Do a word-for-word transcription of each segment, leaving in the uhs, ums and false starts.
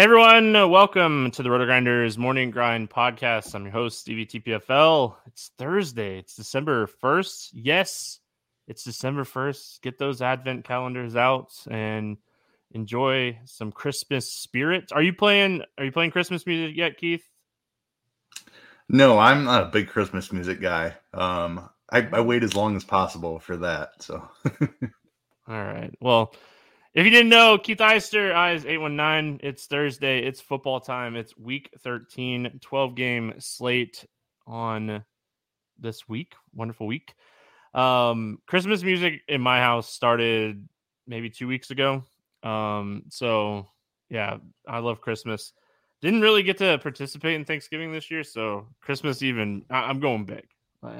Hey everyone, welcome to the Roto-Grinders Morning Grind Podcast. I'm your host, E V T P F L. It's Thursday. It's December first. Yes, it's December first. Get those advent calendars out and enjoy some Christmas spirit. Are you playing Are you playing Christmas music yet, Keith? No, I'm not a big Christmas music guy. Um, I, I wait as long as possible for that. So, all right. Well, if you didn't know, Keith Eyster, Eyes eight one nine, it's Thursday, it's football time, it's week thirteen, twelve-game slate on this week, wonderful week. Um, Christmas music in my house started maybe two weeks ago, um, so yeah, I love Christmas. Didn't really get to participate in Thanksgiving this year, so Christmas even, I- I'm going big.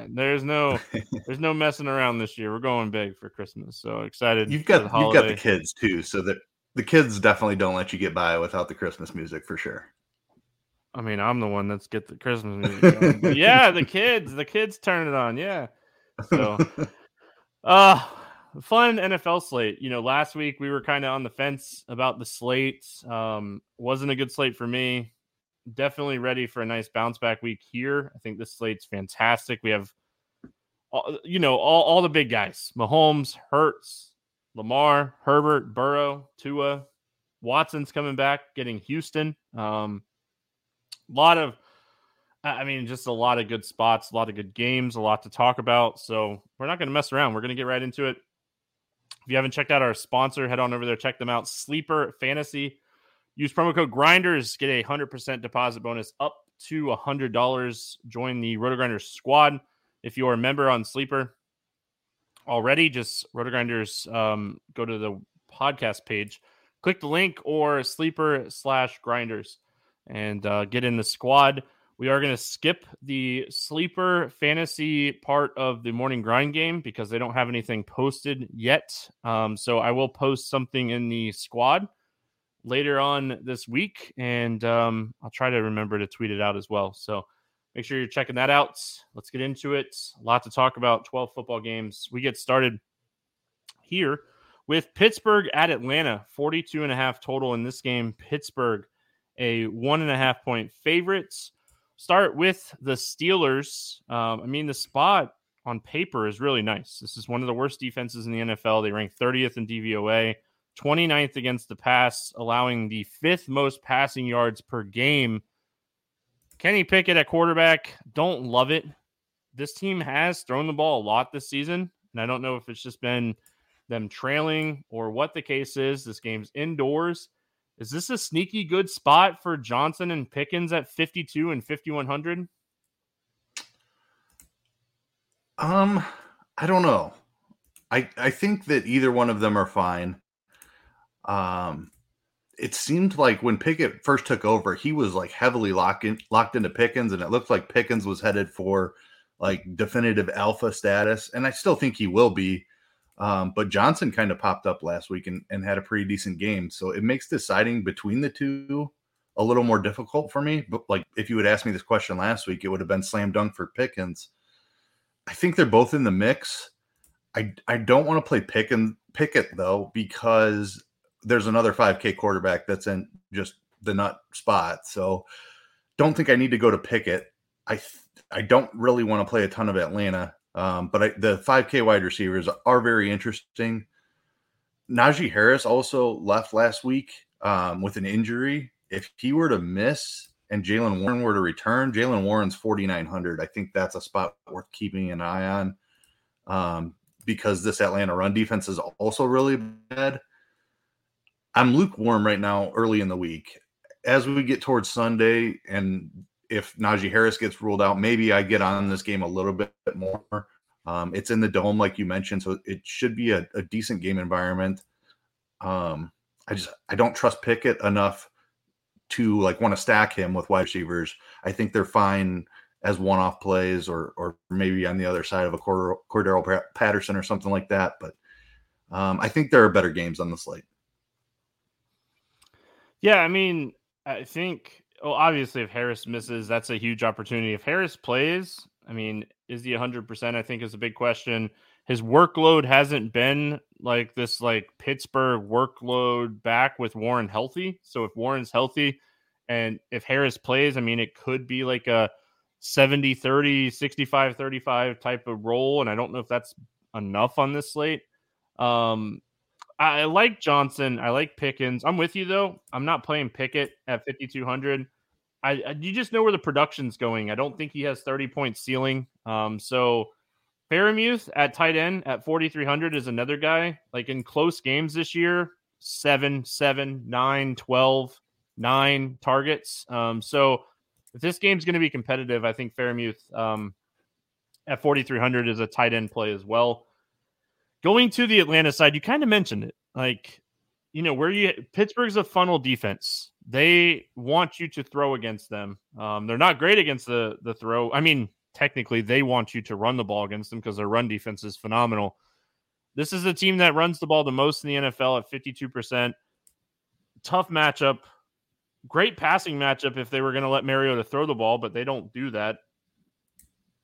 There's no, there's no messing around this year. We're going big for Christmas. So excited! You've got, you've got the kids too, so that the kids definitely don't let you get by without the Christmas music for sure. I mean, I'm the one that's get the Christmas music going. But yeah, the kids, the kids turn it on. Yeah, so uh fun N F L slate. You know, last week we were kind of on the fence about the slate. Um, wasn't a good slate for me. Definitely ready for a nice bounce back week here. I think this slate's fantastic. We have, all, you know, all, all the big guys. Mahomes, Hurts, Lamar, Herbert, Burrow, Tua. Watson's coming back, getting Houston. Um, a lot of, I mean, just a lot of good spots, a lot of good games, a lot to talk about. So we're not going to mess around. We're going to get right into it. If you haven't checked out our sponsor, head on over there, check them out. Sleeper Fantasy. Use promo code GRINDERS, get a one hundred percent deposit bonus up to one hundred dollars. Join the Roto-Grinders squad. If you are a member on Sleeper already, just Roto-Grinders, um, go to the podcast page, click the link or Sleeper slash Grinders and uh, get in the squad. We are going to skip the Sleeper Fantasy part of the Morning Grind game because they don't have anything posted yet. Um, so I will post something in the squad. later on this week, and um, I'll try to remember to tweet it out as well. So make sure you're checking that out. Let's get into it. A lot to talk about, twelve football games. We get started here with Pittsburgh at Atlanta, forty-two and a half total in this game. Pittsburgh, a one and a half point favorites. Start with the Steelers. Um, I mean, the spot on paper is really nice. This is one of the worst defenses in the N F L. They rank thirtieth in D V O A, twenty-ninth against the pass, allowing the fifth most passing yards per game. Kenny Pickett at quarterback, don't love it. This team has thrown the ball a lot this season, and I don't know if it's just been them trailing or what the case is. This game's indoors. Is this a sneaky good spot for Johnson and Pickens at fifty-two and fifty-one hundred? Um, I don't know. I I think that either one of them are fine. Um, it seemed like when Pickett first took over, he was like heavily locked in, locked into Pickens, and it looked like Pickens was headed for like definitive alpha status, and I still think he will be. Um, but Johnson kind of popped up last week and, and had a pretty decent game. So it makes deciding between the two a little more difficult for me. But like, if you would ask me this question last week, it would have been slam dunk for Pickens. I think they're both in the mix. I, I don't want to play Pickens, Pickett though, because there's another five K quarterback that's in just the nut spot. So don't think I need to go to Pickett. I, th- I don't really want to play a ton of Atlanta. Um, but I, the five K wide receivers are very interesting. Najee Harris also left last week um, with an injury. If he were to miss and Jaylen Warren were to return, Jaylen Warren's forty-nine hundred. I think that's a spot worth keeping an eye on um, because this Atlanta run defense is also really bad. I'm lukewarm right now early in the week. As we get towards Sunday and if Najee Harris gets ruled out, maybe I get on this game a little bit more. Um, it's in the dome, like you mentioned, so it should be a, a decent game environment. Um, I just I don't trust Pickett enough to like want to stack him with wide receivers. I think they're fine as one-off plays, or or maybe on the other side of a Cordero, Cordero Patterson or something like that. But um, I think there are better games on the slate. Yeah, I mean, I think. Oh, obviously, if Harris misses, that's a huge opportunity. If Harris plays, I mean, is he one hundred percent? I think is a big question. His workload hasn't been like this, like Pittsburgh workload back with Warren healthy. So if Warren's healthy and if Harris plays, I mean, it could be like a seventy thirty, sixty-five thirty-five type of role. And I don't know if that's enough on this slate. Um, I like Johnson. I like Pickens. I'm with you, though. I'm not playing Pickett at fifty-two hundred. I, I you just know where the production's going. I don't think he has thirty-point ceiling. Um, so Freiermuth at tight end at forty-three hundred is another guy. Like in close games this year, seven, seven, nine, twelve, nine targets. Um, so if this game's going to be competitive, I think Freiermuth um, at forty-three hundred is a tight end play as well. Going to the Atlanta side, you kind of mentioned it. Like, you know, where you Pittsburgh's a funnel defense. They want you to throw against them. Um, they're not great against the the throw. I mean, technically, they want you to run the ball against them because their run defense is phenomenal. This is the team that runs the ball the most in the N F L at fifty-two percent. Tough matchup. Great passing matchup if they were going to let Mariota throw the ball, but they don't do that.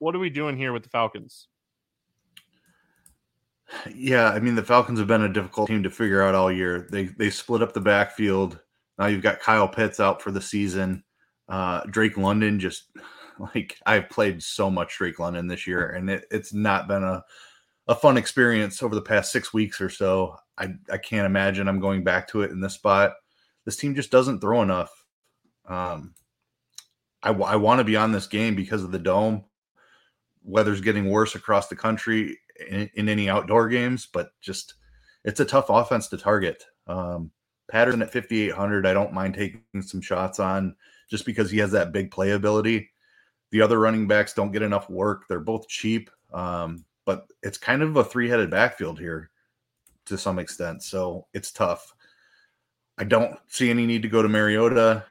What are we doing here with the Falcons? Yeah, I mean, the Falcons have been a difficult team to figure out all year. They they split up the backfield. Now you've got Kyle Pitts out for the season. Uh, Drake London just, like, I've played so much Drake London this year, and it, it's not been a, a fun experience over the past six weeks or so. I, I can't imagine I'm going back to it in this spot. This team just doesn't throw enough. Um, I, I want to be on this game because of the dome. Weather's getting worse across the country in, in any outdoor games, but just it's a tough offense to target. Um, Patterson at fifty-eight hundred, I don't mind taking some shots on just because he has that big playability. The other running backs don't get enough work. They're both cheap, um, but it's kind of a three-headed backfield here to some extent, so it's tough. I don't see any need to go to Mariota.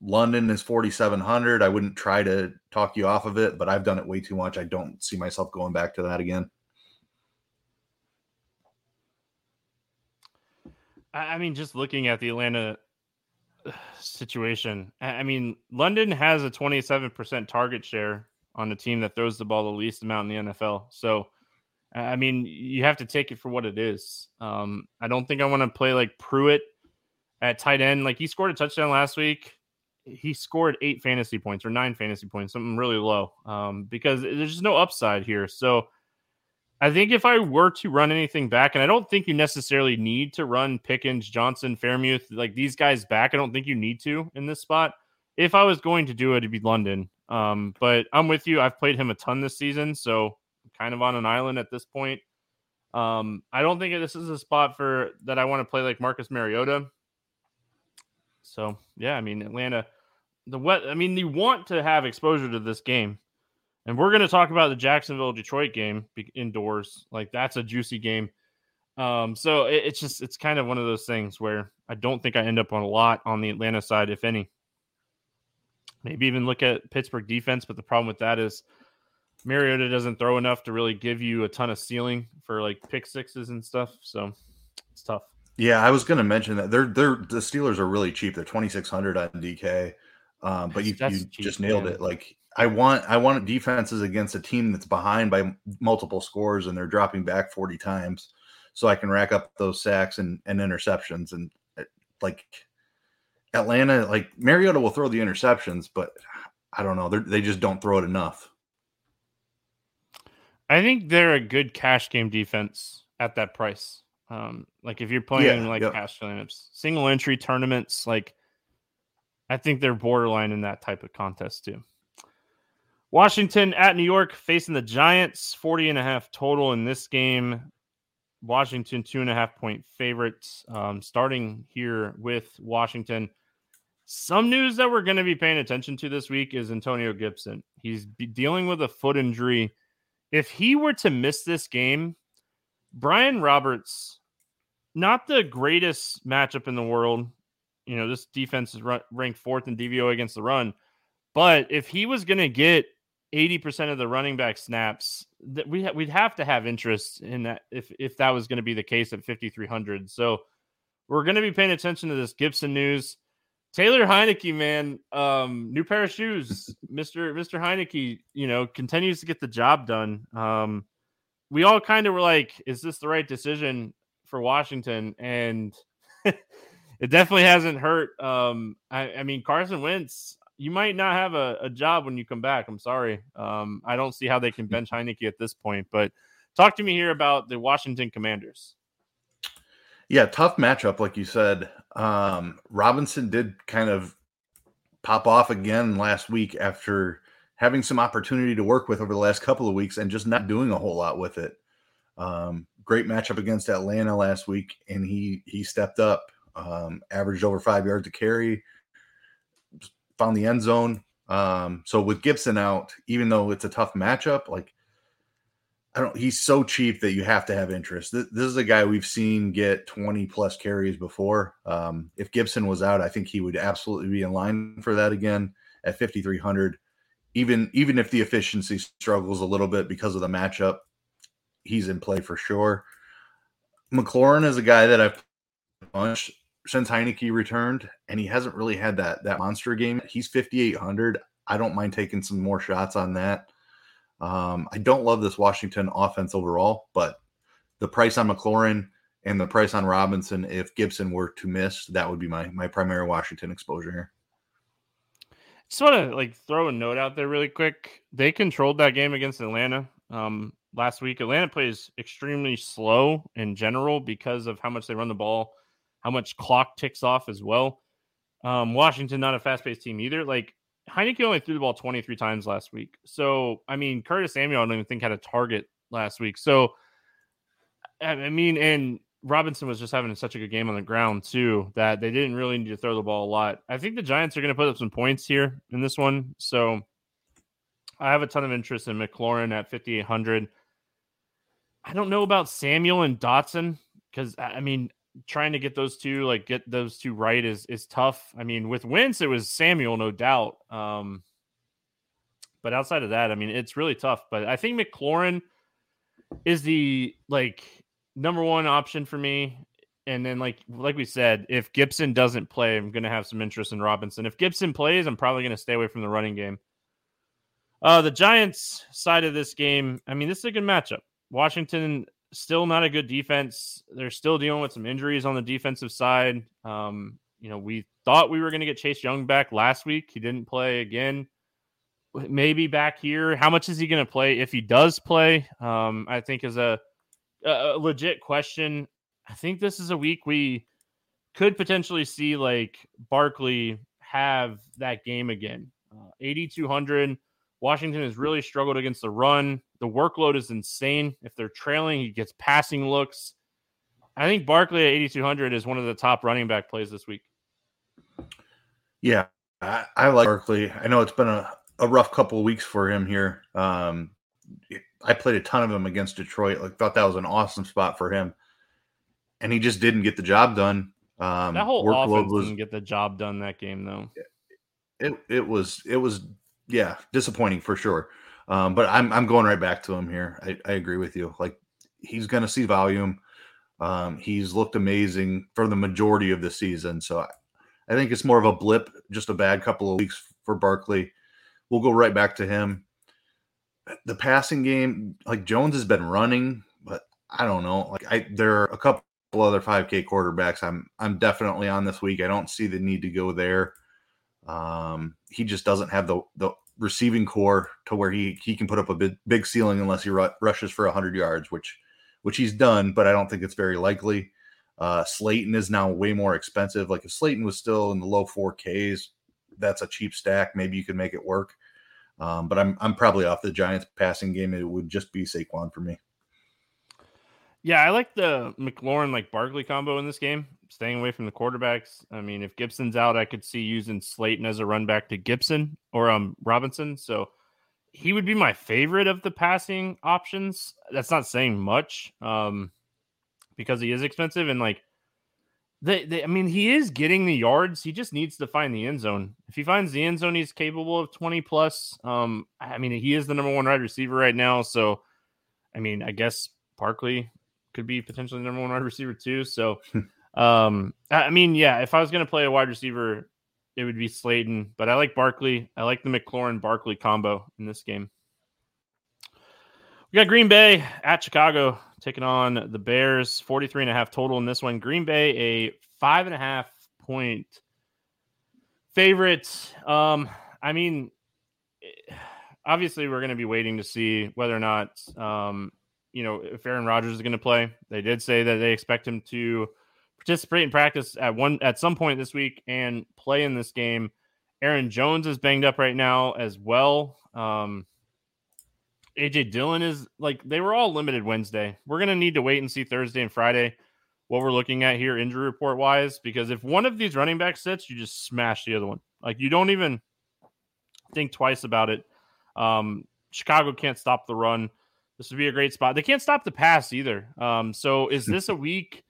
London is forty-seven hundred. I wouldn't try to talk you off of it, but I've done it way too much. I don't see myself going back to that again. I mean, just looking at the Atlanta situation. I mean, London has a twenty-seven percent target share on the team that throws the ball the least amount in the N F L. So, I mean, you have to take it for what it is. Um, I don't think I want to play like Pruitt at tight end. Like, he scored a touchdown last week. He scored eight fantasy points or nine fantasy points, something really low, um, because there's just no upside here. So I think if I were to run anything back, and I don't think you necessarily need to run Pickens, Johnson, Fairmouth, like these guys back. I don't think you need to in this spot. If I was going to do it, it'd be London. Um, but I'm with you. I've played him a ton this season, so I'm kind of on an island at this point. Um, I don't think this is a spot for that I want to play like Marcus Mariota. So, yeah, I mean, Atlanta, the wet, I mean, you want to have exposure to this game. And we're going to talk about the Jacksonville-Detroit game indoors. Like, that's a juicy game. Um, so it, it's just, it's kind of one of those things where I don't think I end up on a lot on the Atlanta side, if any. Maybe even look at Pittsburgh defense. But the problem with that is Mariota doesn't throw enough to really give you a ton of ceiling for like pick sixes and stuff. So it's tough. Yeah, I was going to mention that they're they're the Steelers are really cheap. They're twenty-six hundred on D K, um, but you, you cheap, just nailed man. it. Like I want I want defenses against a team that's behind by multiple scores and they're dropping back forty times, so I can rack up those sacks and, and interceptions. And like Atlanta, like Mariota will throw the interceptions, but I don't know, they just don't throw it enough. I think they're a good cash game defense at that price. Um, like if you're playing yeah, like yeah. cash lineups, single entry tournaments, like I think they're borderline in that type of contest too. Washington at New York facing the Giants, forty and a half total in this game. Washington two and a half point favorites. Um, starting here with Washington. Some news that we're going to be paying attention to this week is Antonio Gibson. He's dealing with a foot injury. If he were to miss this game, Brian Roberts, not the greatest matchup in the world. You know, this defense is run, ranked fourth in D V O A against the run. But if he was going to get eighty percent of the running back snaps, that we ha- we'd have to have interest in that if, if that was going to be the case at fifty-three hundred. So we're going to be paying attention to this Gibson news. Taylor Heineke, man, um, new pair of shoes. Mister Mister Heineke, you know, continues to get the job done. Um, we all kind of were like, is this the right decision for Washington? And it definitely hasn't hurt. Um, I, I mean, Carson Wentz, you might not have a, a job when you come back. I'm sorry. Um, I don't see how they can bench Heineke at this point, but talk to me here about the Washington Commanders. Yeah. Tough matchup. Like you said, um, Robinson did kind of pop off again last week after having some opportunity to work with over the last couple of weeks and just not doing a whole lot with it. Um, great matchup against Atlanta last week, and he he stepped up, um, averaged over five yards to carry, found the end zone. Um, so with Gibson out, even though it's a tough matchup, like I don't, he's so cheap that you have to have interest. This, this is a guy we've seen get twenty plus carries before. Um, if Gibson was out, I think he would absolutely be in line for that again at fifty-three hundred. Even even if the efficiency struggles a little bit because of the matchup, he's in play for sure. McLaurin is a guy that I've punched since Heineke returned, and he hasn't really had that that monster game. He's fifty-eight hundred. I don't mind taking some more shots on that. Um, I don't love this Washington offense overall, but the price on McLaurin and the price on Robinson, if Gibson were to miss, that would be my my primary Washington exposure here. Just want to like throw a note out there really quick. They controlled that game against Atlanta um, last week. Atlanta plays extremely slow in general because of how much they run the ball, how much clock ticks off as well. Um, Washington, not a fast-paced team either. Like Heineke only threw the ball twenty-three times last week. So, I mean, Curtis Samuel, I don't even think had a target last week. So, I mean, and Robinson was just having such a good game on the ground too, that they didn't really need to throw the ball a lot. I think the Giants are going to put up some points here in this one. So I have a ton of interest in McLaurin at fifty-eight hundred. I don't know about Samuel and Dotson, because I mean, trying to get those two, like get those two right is, is tough. I mean, with Wentz, it was Samuel, no doubt. Um, but outside of that, I mean, it's really tough, but I think McLaurin is the like, number one option for me. And then, like like we said, if Gibson doesn't play, I'm going to have some interest in Robinson. If Gibson plays, I'm probably going to stay away from the running game. Uh, the Giants side of this game, I mean, this is a good matchup. Washington, still not a good defense. They're still dealing with some injuries on the defensive side. Um, you know, we thought we were going to get Chase Young back last week. He didn't play again. Maybe back here. How much is he going to play? If he does play, um, I think is a, a legit question. I think this is a week we could potentially see like Barkley have that game again. Uh, eighty-two hundred. Washington has really struggled against the run. The workload is insane. If they're trailing, he gets passing looks. I think Barkley at eighty-two hundred is one of the top running back plays this week. Yeah, I, I like Barkley. I know it's been a, a rough couple of weeks for him here. Um, I played a ton of him against Detroit. Like, thought that was an awesome spot for him. And he just didn't get the job done. Um, that whole offense was, didn't get the job done that game, though. It it was it was yeah disappointing for sure. Um, but I'm I'm going right back to him here. I, I agree with you. Like, he's going to see volume. Um, he's looked amazing for the majority of the season. So I, I think it's more of a blip, just a bad couple of weeks for Barkley. We'll go right back to him. The passing game, like Jones has been running, but I don't know. Like I there are a couple. Other five K quarterbacks I'm I'm definitely on this week. I don't see the need to go there. Um, he just doesn't have the the receiving core to where he he can put up a big, big ceiling unless he r- rushes for one hundred yards, which which he's done, but I don't think it's very likely. Uh, Slayton is now way more expensive. Like if Slayton was still in the low four Ks, that's a cheap stack. Maybe you could make it work. Um, but I'm I'm probably off the Giants passing game. It would just be Saquon for me. Yeah, I like the McLaurin, like Barkley combo in this game, staying away from the quarterbacks. I mean, if Gibson's out, I could see using Slayton as a run back to Gibson or um, Robinson. So he would be my favorite of the passing options. That's not saying much um, because he is expensive. And like, they, they, I mean, he is getting the yards. He just needs to find the end zone. If he finds the end zone, he's capable of twenty plus. Um, I mean, he is the number one wide receiver right now. So, I mean, I guess Barkley could be potentially the number one wide receiver too. So, um, I mean, yeah, if I was going to play a wide receiver, it would be Slayton, but I like Barkley. I like the McLaurin Barkley combo in this game. We got Green Bay at Chicago taking on the Bears, forty-three and a half total in this one. Green Bay, a five and a half point favorite. Um, I mean, obviously we're going to be waiting to see whether or not, um, you know, if Aaron Rodgers is going to play. They did say that they expect him to participate in practice at one at some point this week and play in this game. Aaron Jones is banged up right now as well. Um, A J Dillon is like they were all limited Wednesday. We're going to need to wait and see Thursday and Friday what we're looking at here injury report wise, because if one of these running back sits, you just smash the other one. Like you don't even think twice about it. Um, Chicago can't stop the run. This would be a great spot. They can't stop the pass either. Um, so is this a week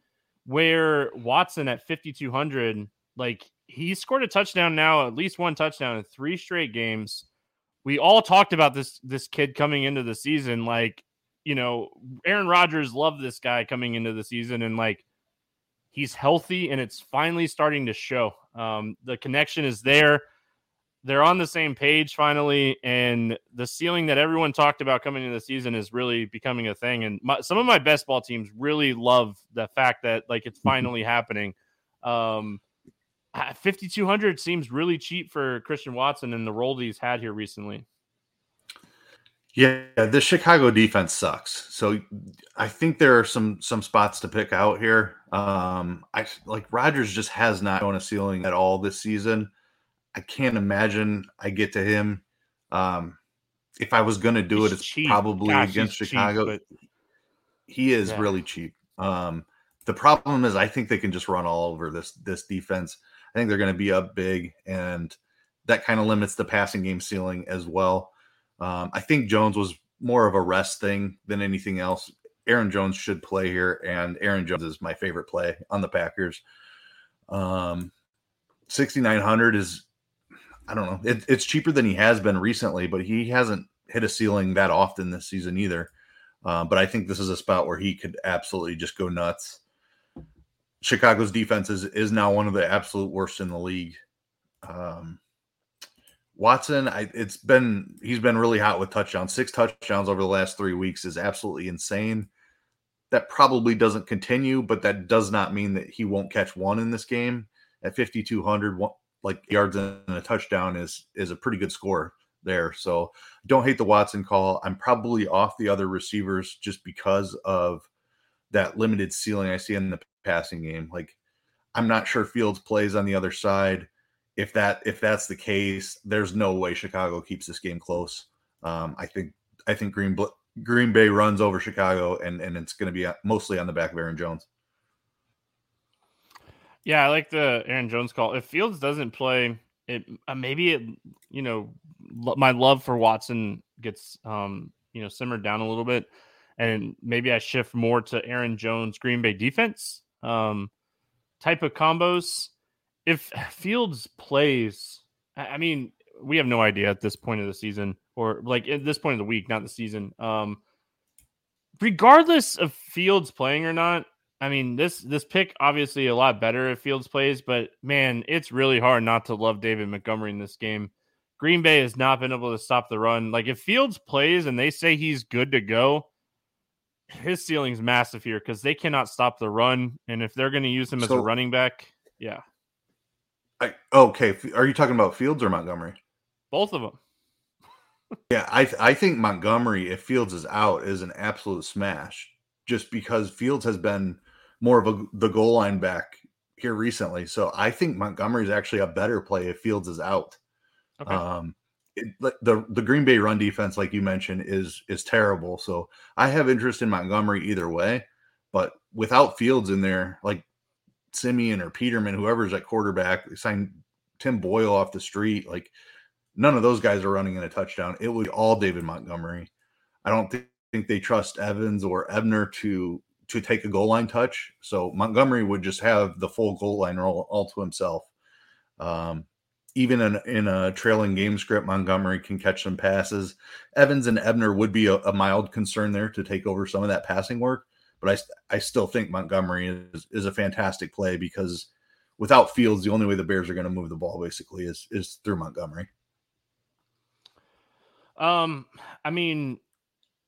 where Watson at fifty-two hundred, like he scored a touchdown now, at least one touchdown in three straight games. We all talked about this, this kid coming into the season. Like, you know, Aaron Rodgers loved this guy coming into the season and like, he's healthy and it's finally starting to show. Um, the connection is there. They're on the same page finally, and the ceiling that everyone talked about coming into the season is really becoming a thing. And my, some of my best ball teams really love the fact that like it's finally happening. Um, fifty-two hundred seems really cheap for Christian Watson and the role that he's had here recently. Yeah, the Chicago defense sucks. So I think there are some some spots to pick out here. Um, I like Rodgers just has not shown a ceiling at all this season. I can't imagine I get to him. Um, if I was going to do he's it, it's cheap. probably Gosh, against Chicago. Cheap, but... He is yeah. really cheap. Um, the problem is I think they can just run all over this, this defense. I think they're going to be up big, and that kind of limits the passing game ceiling as well. Um, I think Jones was more of a rest thing than anything else. Aaron Jones should play here, and Aaron Jones is my favorite play on the Packers. Um, sixty-nine hundred is, I don't know. It, it's cheaper than he has been recently, but he hasn't hit a ceiling that often this season either. Uh, but I think this is a spot where he could absolutely just go nuts. Chicago's defense is, is now one of the absolute worst in the league. Um, Watson, I, it's been he's been really hot with touchdowns. Six touchdowns over the last three weeks is absolutely insane. That probably doesn't continue, but that does not mean that he won't catch one in this game. At fifty-two hundred, like yards and a touchdown is is a pretty good score there. So don't hate the Watson call. I'm probably off the other receivers just because of that limited ceiling I see in the passing game. Like, I'm not sure Fields plays on the other side. If that if that's the case, there's no way Chicago keeps this game close. Um, I think I think Green Green Bay runs over Chicago, and and it's going to be mostly on the back of Aaron Jones. Yeah, I like the Aaron Jones call. If Fields doesn't play, it uh, maybe it you know lo- my love for Watson gets um, you know simmered down a little bit, and maybe I shift more to Aaron Jones Green Bay defense um, type of combos. If Fields plays, I mean, we have no idea at this point of the season, or like at this point of the week, not the season. Um, regardless of Fields playing or not, I mean, this this pick obviously a lot better if Fields plays, but man, it's really hard not to love David Montgomery in this game. Green Bay has not been able to stop the run. Like, if Fields plays and they say he's good to go, his ceiling's massive here because they cannot stop the run, and if they're going to use him so- as a running back, yeah. I, okay, are you talking about Fields or Montgomery? Both of them. yeah, I I think Montgomery, if Fields is out, is an absolute smash just because Fields has been more of a, the goal line back here recently. So I think Montgomery is actually a better play if Fields is out. Okay. Um, it, the the Green Bay run defense, like you mentioned, is is terrible. So I have interest in Montgomery either way, but without Fields in there, like, Simeon or Peterman, whoever's at quarterback, they signed Tim Boyle off the street. Like, none of those guys are running in a touchdown. It would be all David Montgomery. I don't think, think they trust Evans or Ebner to to take a goal line touch. So Montgomery would just have the full goal line roll all to himself. Um, even in, in a trailing game script, Montgomery can catch some passes. Evans and Ebner would be a, a mild concern there to take over some of that passing work. But I, I still think Montgomery is, is a fantastic play because without Fields, the only way the Bears are going to move the ball basically is is through Montgomery. Um, I mean,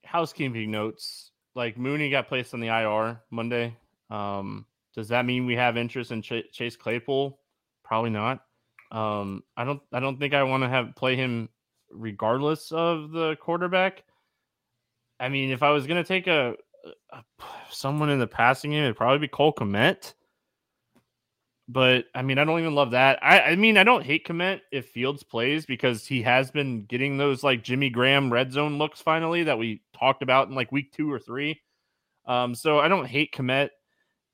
housekeeping notes, like Mooney got placed on the I R Monday. Um, does that mean we have interest in Ch- Chase Claypool? Probably not. Um, I don't I don't think I want to have play him regardless of the quarterback. I mean, if I was going to take a someone in the passing game, it'd probably be Cole Kmet. But I mean, I don't even love that. I, I mean, I don't hate Kmet if Fields plays because he has been getting those like Jimmy Graham red zone looks finally that we talked about in like week two or three. Um, so I don't hate Kmet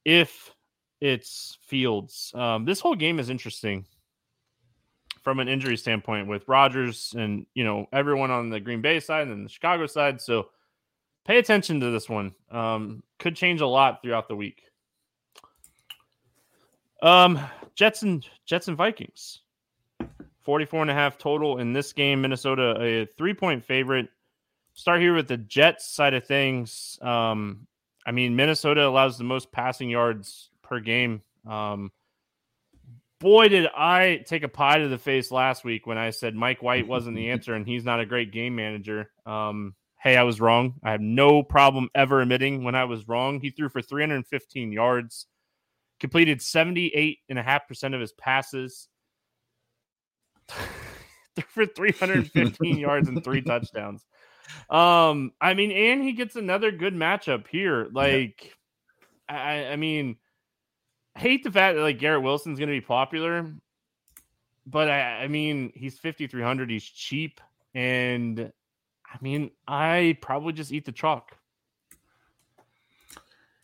if it's Fields. Um, this whole game is interesting from an injury standpoint with Rodgers and, you know, everyone on the Green Bay side and the Chicago side. So pay attention to this one. Um, could change a lot throughout the week. Um, Jets and Jets and Vikings. forty-four and a half total in this game. Minnesota, a three-point favorite. Start here with the Jets side of things. Um, I mean, Minnesota allows the most passing yards per game. Um, boy, did I take a pie to the face last week when I said Mike White wasn't the answer and he's not a great game manager. Um Hey, I was wrong. I have no problem ever admitting when I was wrong. He threw for three hundred fifteen yards, completed seventy-eight point five percent of his passes, threw for three hundred fifteen yards and three touchdowns. Um, I mean, and he gets another good matchup here. Like, yeah. I, I mean, I hate the fact that like Garrett Wilson's going to be popular, but I, I mean, he's fifty-three hundred. He's cheap and. I mean, I probably just eat the chalk.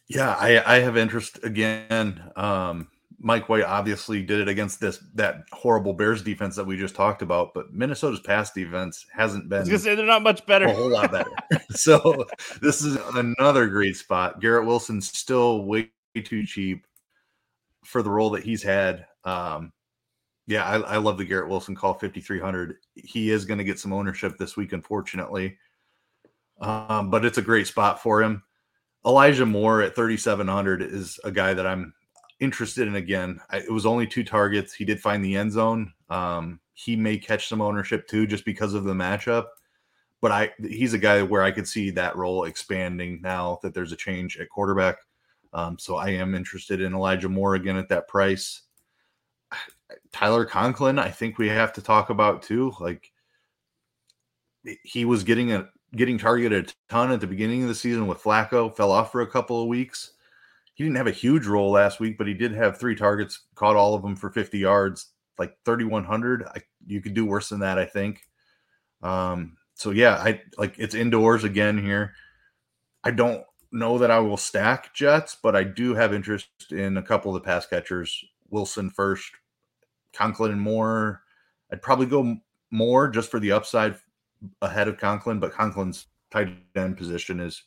Yeah, I, I have interest again. Um, Mike White obviously did it against this that horrible Bears defense that we just talked about, but Minnesota's pass defense hasn't been. I was gonna say they're not much better. A whole lot better. So this is another great spot. Garrett Wilson's still way too cheap for the role that he's had. Um, Yeah, I, I love the Garrett Wilson call, fifty-three hundred. He is going to get some ownership this week, unfortunately. Um, but it's a great spot for him. Elijah Moore at thirty-seven hundred is a guy that I'm interested in again. I, it was only two targets. He did find the end zone. Um, he may catch some ownership too, just because of the matchup. But I, he's a guy where I could see that role expanding now that there's a change at quarterback. Um, so I am interested in Elijah Moore again at that price. Tyler Conklin, I think we have to talk about too. Like, he was getting a getting targeted a ton at the beginning of the season with Flacco, fell off for a couple of weeks. He didn't have a huge role last week, but he did have three targets, caught all of them for fifty yards, like thirty-one hundred. I, you could do worse than that, I think. Um, so yeah, I like it's indoors again here. I don't know that I will stack Jets, but I do have interest in a couple of the pass catchers. Wilson first, Conklin and Moore. I'd probably go Moore just for the upside ahead of Conklin, but Conklin's tight end position is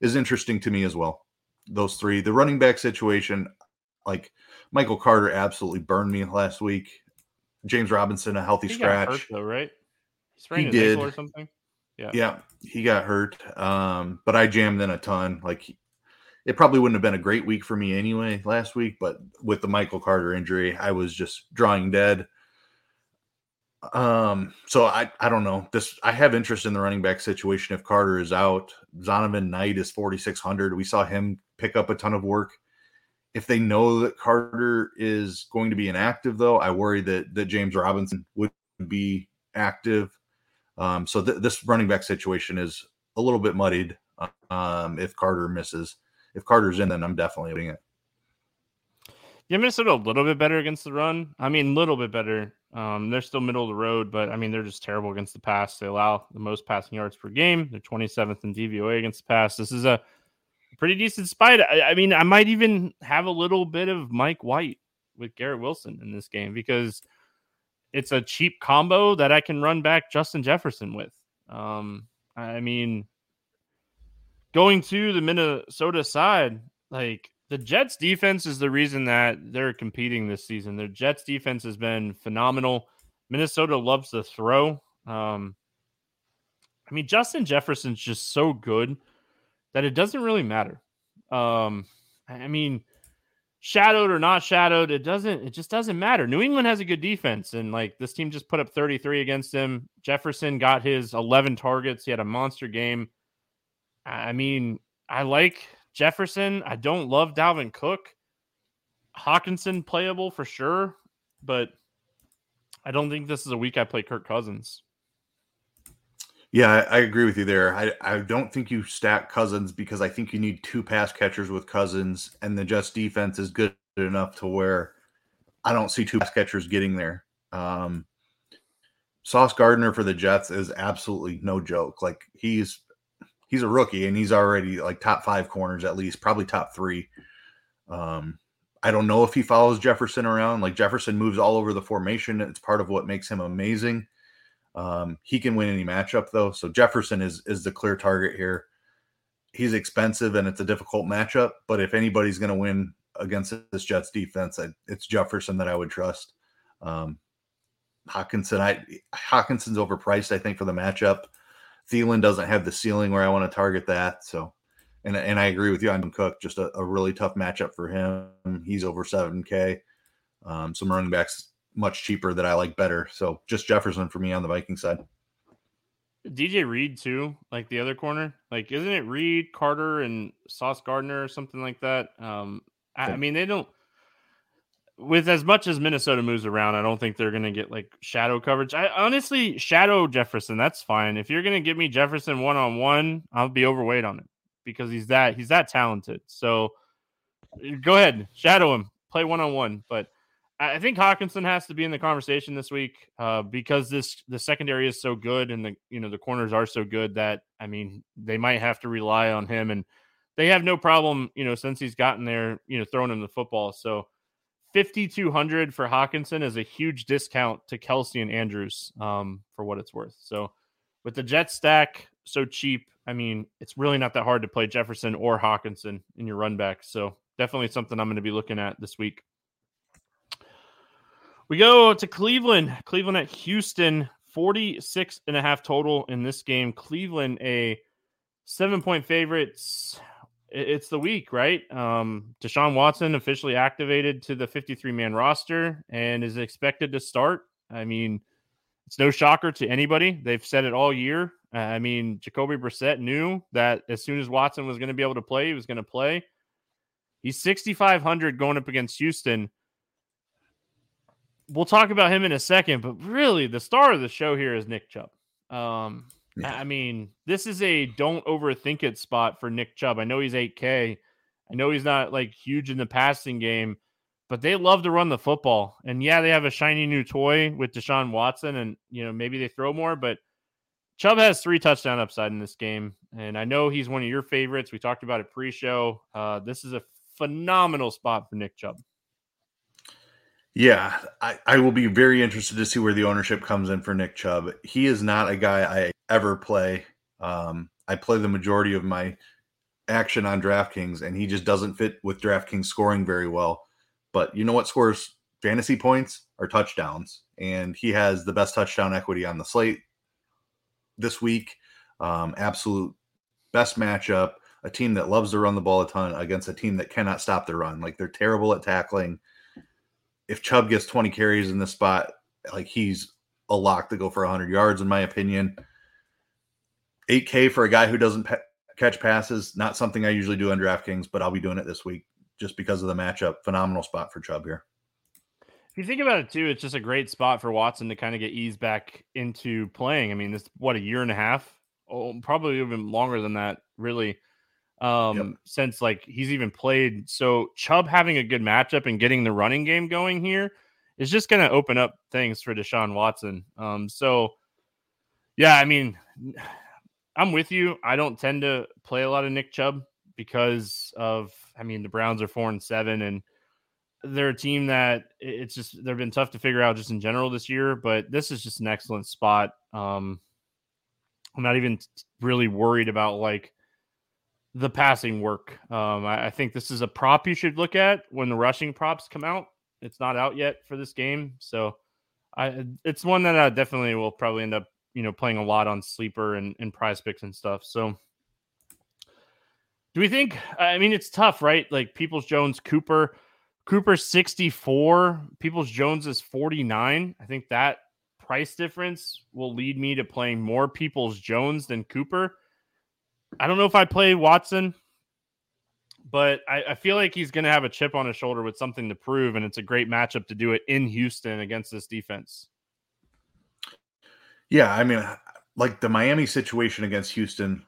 is interesting to me as well. Those three. The running back situation, like Michael Carter absolutely burned me last week. James Robinson, a healthy he scratch. Got hurt though, right? He did. Or something? Yeah. Yeah, he got hurt. Um, but I jammed in a ton. Like, it probably wouldn't have been a great week for me anyway last week, but with the Michael Carter injury, I was just drawing dead. Um, so I, I don't know. This I have interest in the running back situation if Carter is out. Zonovan Knight is forty-six hundred. We saw him pick up a ton of work. If they know that Carter is going to be inactive, though, I worry that that James Robinson would be active. Um, so th- this running back situation is a little bit muddied. Um, if Carter misses, if Carter's in, then I'm definitely doing it. Yeah, Minnesota a little bit better against the run. I mean, a little bit better. Um, they're still middle of the road, but I mean, they're just terrible against the pass. They allow the most passing yards per game. They're twenty-seventh in D V O A against the pass. This is a pretty decent spot. I, I mean, I might even have a little bit of Mike White with Garrett Wilson in this game because it's a cheap combo that I can run back Justin Jefferson with. Um, I mean, going to the Minnesota side, like, the Jets defense is the reason that they're competing this season. Their Jets defense has been phenomenal. Minnesota loves to throw. Um, I mean, Justin Jefferson's just so good that it doesn't really matter. Um, I mean, shadowed or not shadowed, it doesn't, it just doesn't matter. New England has a good defense, and like this team just put up thirty-three against them. Jefferson got his eleven targets. He had a monster game. I mean, I like Jefferson. I don't love Dalvin Cook. Hawkinson playable for sure, but I don't think this is a week I play Kirk Cousins. Yeah, I, I agree with you there. I, I don't think you stack Cousins because I think you need two pass catchers with Cousins, and the Jets defense is good enough to where I don't see two pass catchers getting there. Um, Sauce Gardner for the Jets is absolutely no joke. Like, he's He's a rookie, and he's already like top five corners at least, probably top three. Um, I don't know if he follows Jefferson around. Like, Jefferson moves all over the formation. It's part of what makes him amazing. Um, he can win any matchup, though. So Jefferson is is the clear target here. He's expensive, and it's a difficult matchup. But if anybody's going to win against this Jets defense, I, it's Jefferson that I would trust. Um, Hawkinson, I Hawkinson's overpriced, I think, for the matchup. Thielen doesn't have the ceiling where I want to target that. So, and and I agree with you on Cook, just a, a really tough matchup for him. He's over seven K. Um, some running backs much cheaper that I like better. So just Jefferson for me on the Viking side. D J Reed too, like the other corner. Like, isn't it Reed, Carter, and Sauce Gardner or something like that? Um, I, I mean, they don't. With as much as Minnesota moves around, I don't think they're going to get like shadow coverage. I honestly shadow Jefferson. That's fine. If you're going to give me Jefferson one-on-one, I'll be overweight on it because he's that, he's that talented. So go ahead, shadow him, play one-on-one. But I think Hawkinson has to be in the conversation this week uh, because this, the secondary is so good. And the, you know, the corners are so good that, I mean, they might have to rely on him, and they have no problem, you know, since he's gotten there, you know, throwing him the football. So fifty-two hundred for Hawkinson is a huge discount to Kelsey and Andrews um, for what it's worth. So with the Jet stack so cheap, I mean, it's really not that hard to play Jefferson or Hawkinson in your run back. So definitely something I'm going to be looking at this week. We go to Cleveland. Cleveland at Houston, forty-six and a half total in this game. Cleveland, a seven point favorites. it's the week, right? Um, Deshaun Watson officially activated to the fifty-three man roster and is expected to start. I mean, it's no shocker to anybody. They've said it all year. Uh, I mean, Jacoby Brissett knew that as soon as Watson was going to be able to play, he was going to play. He's sixty-five hundred going up against Houston. We'll talk about him in a second, but really the star of the show here is Nick Chubb. Um, yeah. I mean, this is a don't overthink it spot for Nick Chubb. I know he's eight K. I know he's not like huge in the passing game, but they love to run the football. And yeah, they have a shiny new toy with Deshaun Watson, and you know, maybe they throw more, but Chubb has three touchdown upside in this game. And I know he's one of your favorites. We talked about it pre-show. Uh, this is a phenomenal spot for Nick Chubb. Yeah, I, I will be very interested to see where the ownership comes in for Nick Chubb. He is not a guy I ever play. Um, I play the majority of my action on DraftKings, and he just doesn't fit with DraftKings scoring very well. But you know what scores fantasy points are touchdowns, and he has the best touchdown equity on the slate this week. Um, absolute best matchup. A team that loves to run the ball a ton against a team that cannot stop the run. Like, they're terrible at tackling. If Chubb gets twenty carries in this spot, like, he's a lock to go for one hundred yards, in my opinion. eight K for a guy who doesn't pe- catch passes, not something I usually do on DraftKings, but I'll be doing it this week just because of the matchup. Phenomenal spot for Chubb here. If you think about it, too, it's just a great spot for Watson to kind of get eased back into playing. I mean, this, what, a year and a half? Oh, probably even longer than that, really. Um, yep. Since like he's even played. So Chubb having a good matchup and getting the running game going here is just going to open up things for Deshaun Watson. Um, so yeah, I mean, I'm with you. I don't tend to play a lot of Nick Chubb because of, I mean, the Browns are four and seven and they're a team that it's just, they've been tough to figure out just in general this year, but this is just an excellent spot. Um, I'm not even really worried about like, the passing work. Um, I, I think this is a prop you should look at when the rushing props come out. It's not out yet for this game. So I, it's one that I definitely will probably end up, you know, playing a lot on Sleeper and, and Prize Picks and stuff. So do we think, I mean, it's tough, right? Like Peoples Jones, Cooper, Cooper sixty-four, Peoples Jones is forty-nine. I think that price difference will lead me to playing more Peoples Jones than Cooper. I don't know if I play Watson, but I, I feel like he's going to have a chip on his shoulder with something to prove, and it's a great matchup to do it in Houston against this defense. Yeah, I mean, like the Miami situation against Houston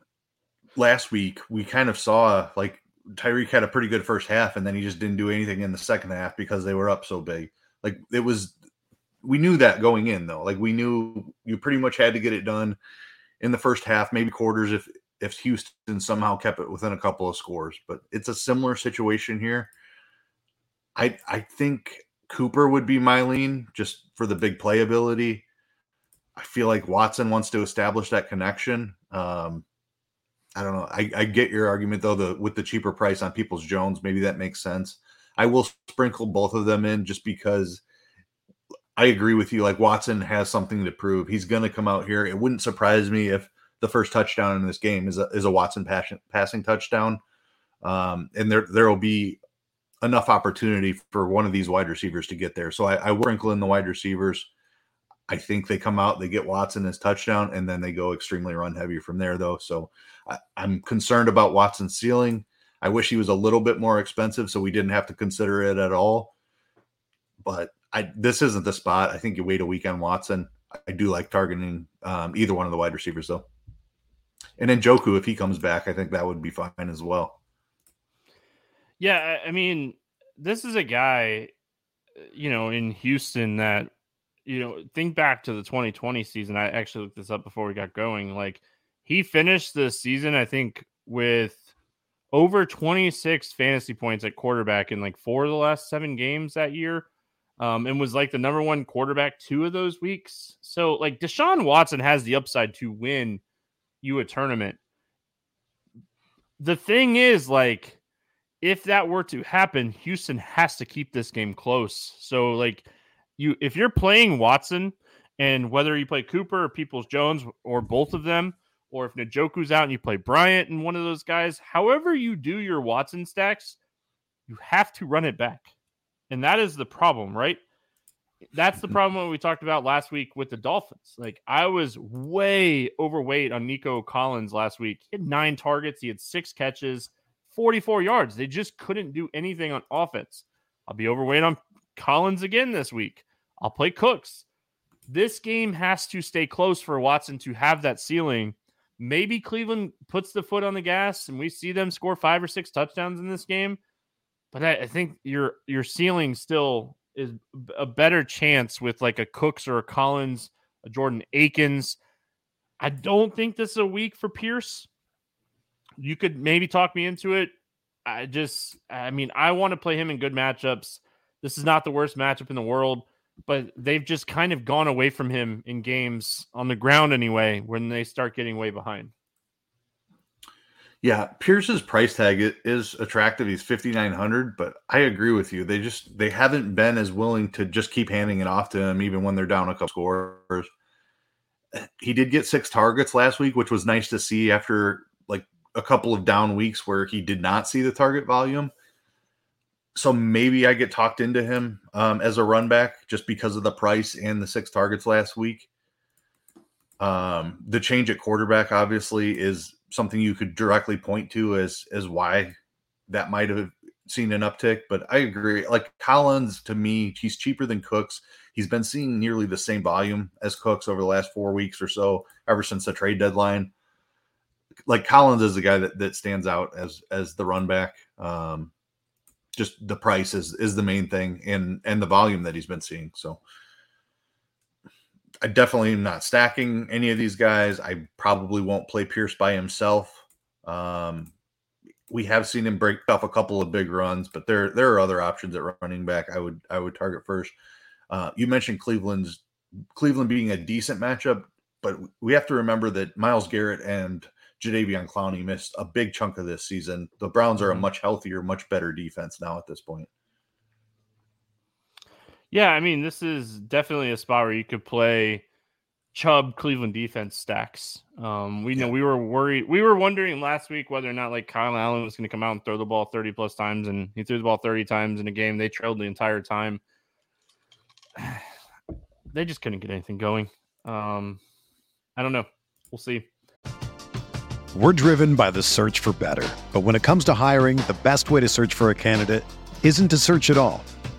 last week, we kind of saw like Tyreek had a pretty good first half, and then he just didn't do anything in the second half because they were up so big. Like it was – we knew that going in, though. Like we knew you pretty much had to get it done in the first half, maybe quarters if – if Houston somehow kept it within a couple of scores, but it's a similar situation here. I I think Cooper would be my lean just for the big playability. I feel like Watson wants to establish that connection. Um, I don't know. I, I get your argument though, the, with the cheaper price on Peoples Jones, maybe that makes sense. I will sprinkle both of them in just because I agree with you. Like Watson has something to prove. He's going to come out here. It wouldn't surprise me if the first touchdown in this game is a, is a Watson passion, passing touchdown. Um, and there, there'll be enough opportunity for one of these wide receivers to get there. So I, I wrinkle in the wide receivers. I think they come out, they get Watson as touchdown, and then they go extremely run heavy from there though. So I, I'm concerned about Watson's ceiling. I wish he was a little bit more expensive, so we didn't have to consider it at all, but I, this isn't the spot. I think you wait a week on Watson. I do like targeting um, either one of the wide receivers though. And then Njoku, if he comes back, I think that would be fine as well. Yeah, I mean, this is a guy, you know, in Houston that, you know, think back to the twenty twenty season. I actually looked this up before we got going. Like, he finished the season, I think, with over twenty-six fantasy points at quarterback in like four of the last seven games that year. Um, and was like the number one quarterback two of those weeks. So, like, Deshaun Watson has the upside to win you a tournament. The thing is, like, if that were to happen, Houston has to keep this game close. So, like, you, if you're playing Watson, and whether you play Cooper or Peoples Jones or both of them, or if Njoku's out and you play Bryant and one of those guys, however you do your Watson stacks, you have to run it back. And that is the problem, right? That's the problem we talked about last week with the Dolphins. Like, I was way overweight on Nico Collins last week. He had nine targets. He had six catches, forty-four yards. They just couldn't do anything on offense. I'll be overweight on Collins again this week. I'll play Cooks. This game has to stay close for Watson to have that ceiling. Maybe Cleveland puts the foot on the gas and we see them score five or six touchdowns in this game. But I, I think your your ceiling still is a better chance with like a Cooks or a Collins, a Jordan Akins. I don't think this is a week for Pierce. You could maybe talk me into it. I just, I mean, I want to play him in good matchups. This is not the worst matchup in the world, but they've just kind of gone away from him in games on the ground anyway, when they start getting way behind. Yeah, Pierce's price tag is attractive. He's fifty-nine hundred, but I agree with you. They just they haven't been as willing to just keep handing it off to him, even when they're down a couple scores. He did get six targets last week, which was nice to see after like a couple of down weeks where he did not see the target volume. So maybe I get talked into him um, as a run back just because of the price and the six targets last week. Um, the change at quarterback obviously is something you could directly point to as as why that might have seen an uptick. But I agree. Like Collins, to me, he's cheaper than Cooks. He's been seeing nearly the same volume as Cooks over the last four weeks or so, ever since the trade deadline. Like Collins is the guy that, that stands out as as the run back. Um, just the price is is the main thing and and the volume that he's been seeing. So I definitely am not stacking any of these guys. I probably won't play Pierce by himself. Um, we have seen him break off a couple of big runs, but there there are other options at running back I would I would target first. Uh, you mentioned Cleveland's Cleveland being a decent matchup, but we have to remember that Myles Garrett and Jadeveon Clowney missed a big chunk of this season. The Browns are a much healthier, much better defense now at this point. Yeah, I mean, this is definitely a spot where you could play Chubb Cleveland defense stacks. Um, we know we were worried. We were wondering last week whether or not like Kyle Allen was going to come out and throw the ball thirty plus times. And he threw the ball thirty times in a game. They trailed the entire time. They just couldn't get anything going. Um, I don't know. We'll see. We're driven by the search for better. But when it comes to hiring, the best way to search for a candidate isn't to search at all.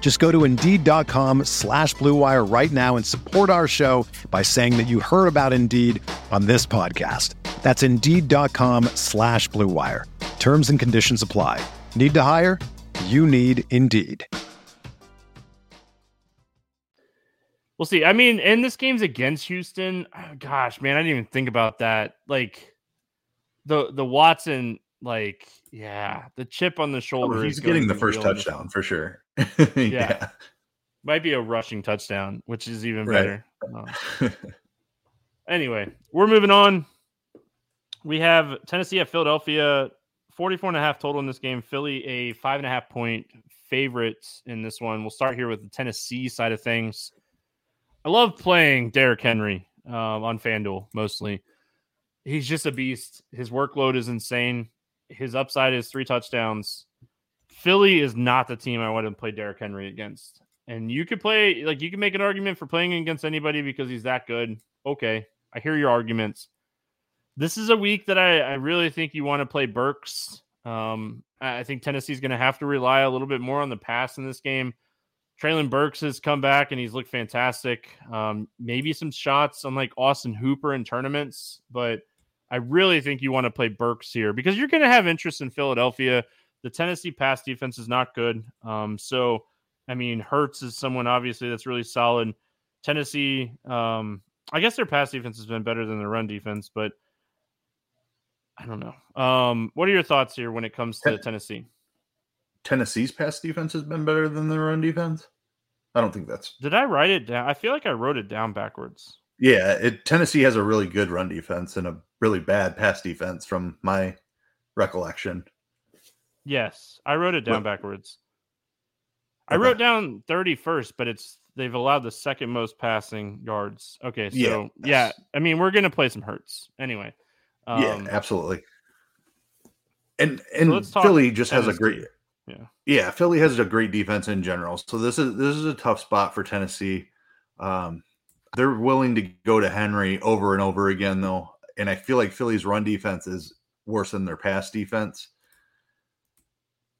Just go to Indeed.com slash Blue Wire right now and support our show by saying that you heard about Indeed on this podcast. That's Indeed.com slash Blue Wire. Terms and conditions apply. Need to hire? You need Indeed. We'll see. I mean, and this game's against Houston. Oh, gosh, man, I didn't even think about that. Like the the Watson, like, yeah, the chip on the shoulder. Oh, he's getting the first touchdown for sure. yeah. yeah. Might be a rushing touchdown, which is even better. Right. Oh. Anyway, we're moving on. We have Tennessee at Philadelphia, forty-four and a half total in this game. Philly, a five and a half point favorite in this one. We'll start here with the Tennessee side of things. I love playing Derrick Henry um, on FanDuel mostly. He's just a beast. His workload is insane. His upside is three touchdowns. Philly is not the team I want to play Derrick Henry against. And you could play, like, you can make an argument for playing against anybody because he's that good. Okay, I hear your arguments. This is a week that I, I really think you want to play Burks. Um, I think Tennessee's going to have to rely a little bit more on the pass in this game. Traylon Burks has come back and he's looked fantastic. Um, maybe some shots on like Austin Hooper in tournaments, but I really think you want to play Burks here because you're going to have interest in Philadelphia. The Tennessee pass defense is not good. Um, so, I mean, Hurts is someone, obviously, that's really solid. Tennessee, um, I guess their pass defense has been better than their run defense, but I don't know. Um, what are your thoughts here when it comes to Ten- Tennessee? Tennessee's pass defense has been better than their run defense? I don't think that's... Did I write it down? I feel like I wrote it down backwards. Yeah, it, Tennessee has a really good run defense and a really bad pass defense from my recollection. Yes, I wrote it down what? backwards. Okay. I wrote down thirty-first, but it's they've allowed the second most passing yards. Okay, so yeah, yeah I mean, we're going to play some Hurts anyway. Um, yeah, absolutely. And and so Philly just Tennessee. has a great yeah yeah Philly has a great defense in general. So this is this is a tough spot for Tennessee. Um, they're willing to go to Henry over and over again, though. And I feel like Philly's run defense is worse than their pass defense.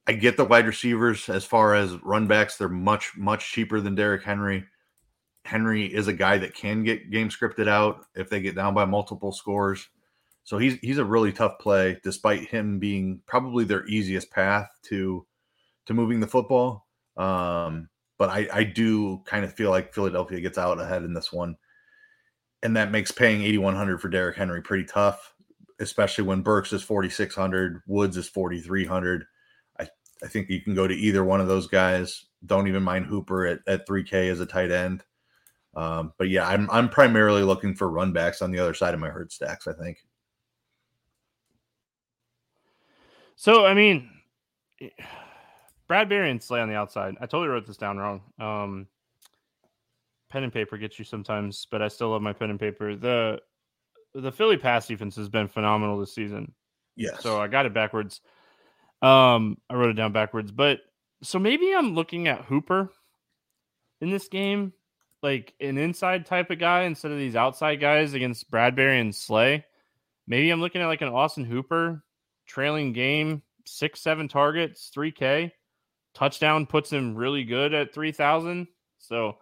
I get the wide receivers as far as run backs. They're much, much cheaper than Derrick Henry. Henry is a guy that can get game scripted out if they get down by multiple scores. So he's he's a really tough play, despite him being probably their easiest path to to moving the football. Um, but I, I do kind of feel like Philadelphia gets out ahead in this one. And that makes paying eighty-one hundred dollars for Derrick Henry pretty tough, especially when Burks is forty-six hundred dollars, Woods is forty-three hundred dollars. I, I think you can go to either one of those guys. Don't even mind Hooper at, at three K as a tight end. Um, but yeah, I'm I'm primarily looking for run backs on the other side of my herd stacks, I think. So, I mean, Bradbury and Slay on the outside. I totally wrote this down wrong. Um Pen and paper gets you sometimes, but I still love my pen and paper. The the Philly pass defense has been phenomenal this season. Yes. So I got it backwards. Um, I wrote it down backwards. But so maybe I'm looking at Hooper in this game, like an inside type of guy instead of these outside guys against Bradbury and Slay. Maybe I'm looking at like an Austin Hooper trailing game, six, seven targets, three K. Touchdown puts him really good at three thousand. So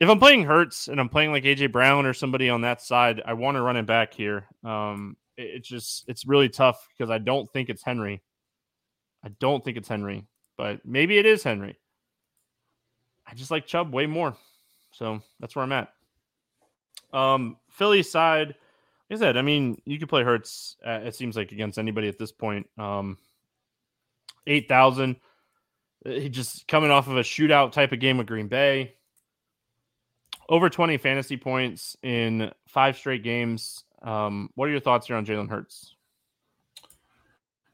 if I'm playing Hurts and I'm playing like A J Brown or somebody on that side, I want to run it back here. Um, it's it just, it's really tough because I don't think it's Henry. I don't think it's Henry, but maybe it is Henry. I just like Chubb way more. So that's where I'm at. Um, Philly side, like I said, I mean, you could play Hurts, uh, it seems like, against anybody at this point. Um, eight thousand. He just coming off of a shootout type of game with Green Bay. Over twenty fantasy points in five straight games. Um, what are your thoughts here on Jalen Hurts?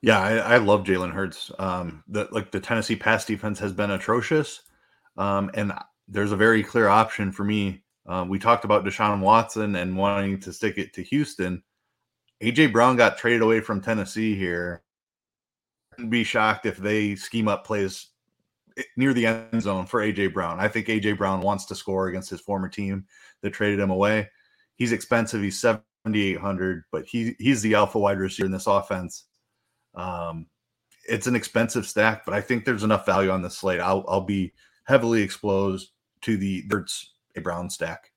Yeah, I, I love Jalen Hurts. Um, the, like the Tennessee pass defense has been atrocious, um, and there's a very clear option for me. Um, we talked about Deshaun Watson and wanting to stick it to Houston. A J Brown got traded away from Tennessee here. I'd be shocked if they scheme up plays near the end zone for A J Brown. I think A J Brown wants to score against his former team that traded him away. He's expensive. He's seventy-eight hundred, but he he's the alpha wide receiver in this offense. Um, it's an expensive stack, but I think there's enough value on this slate. I'll I'll be heavily exposed to the A J Brown stack.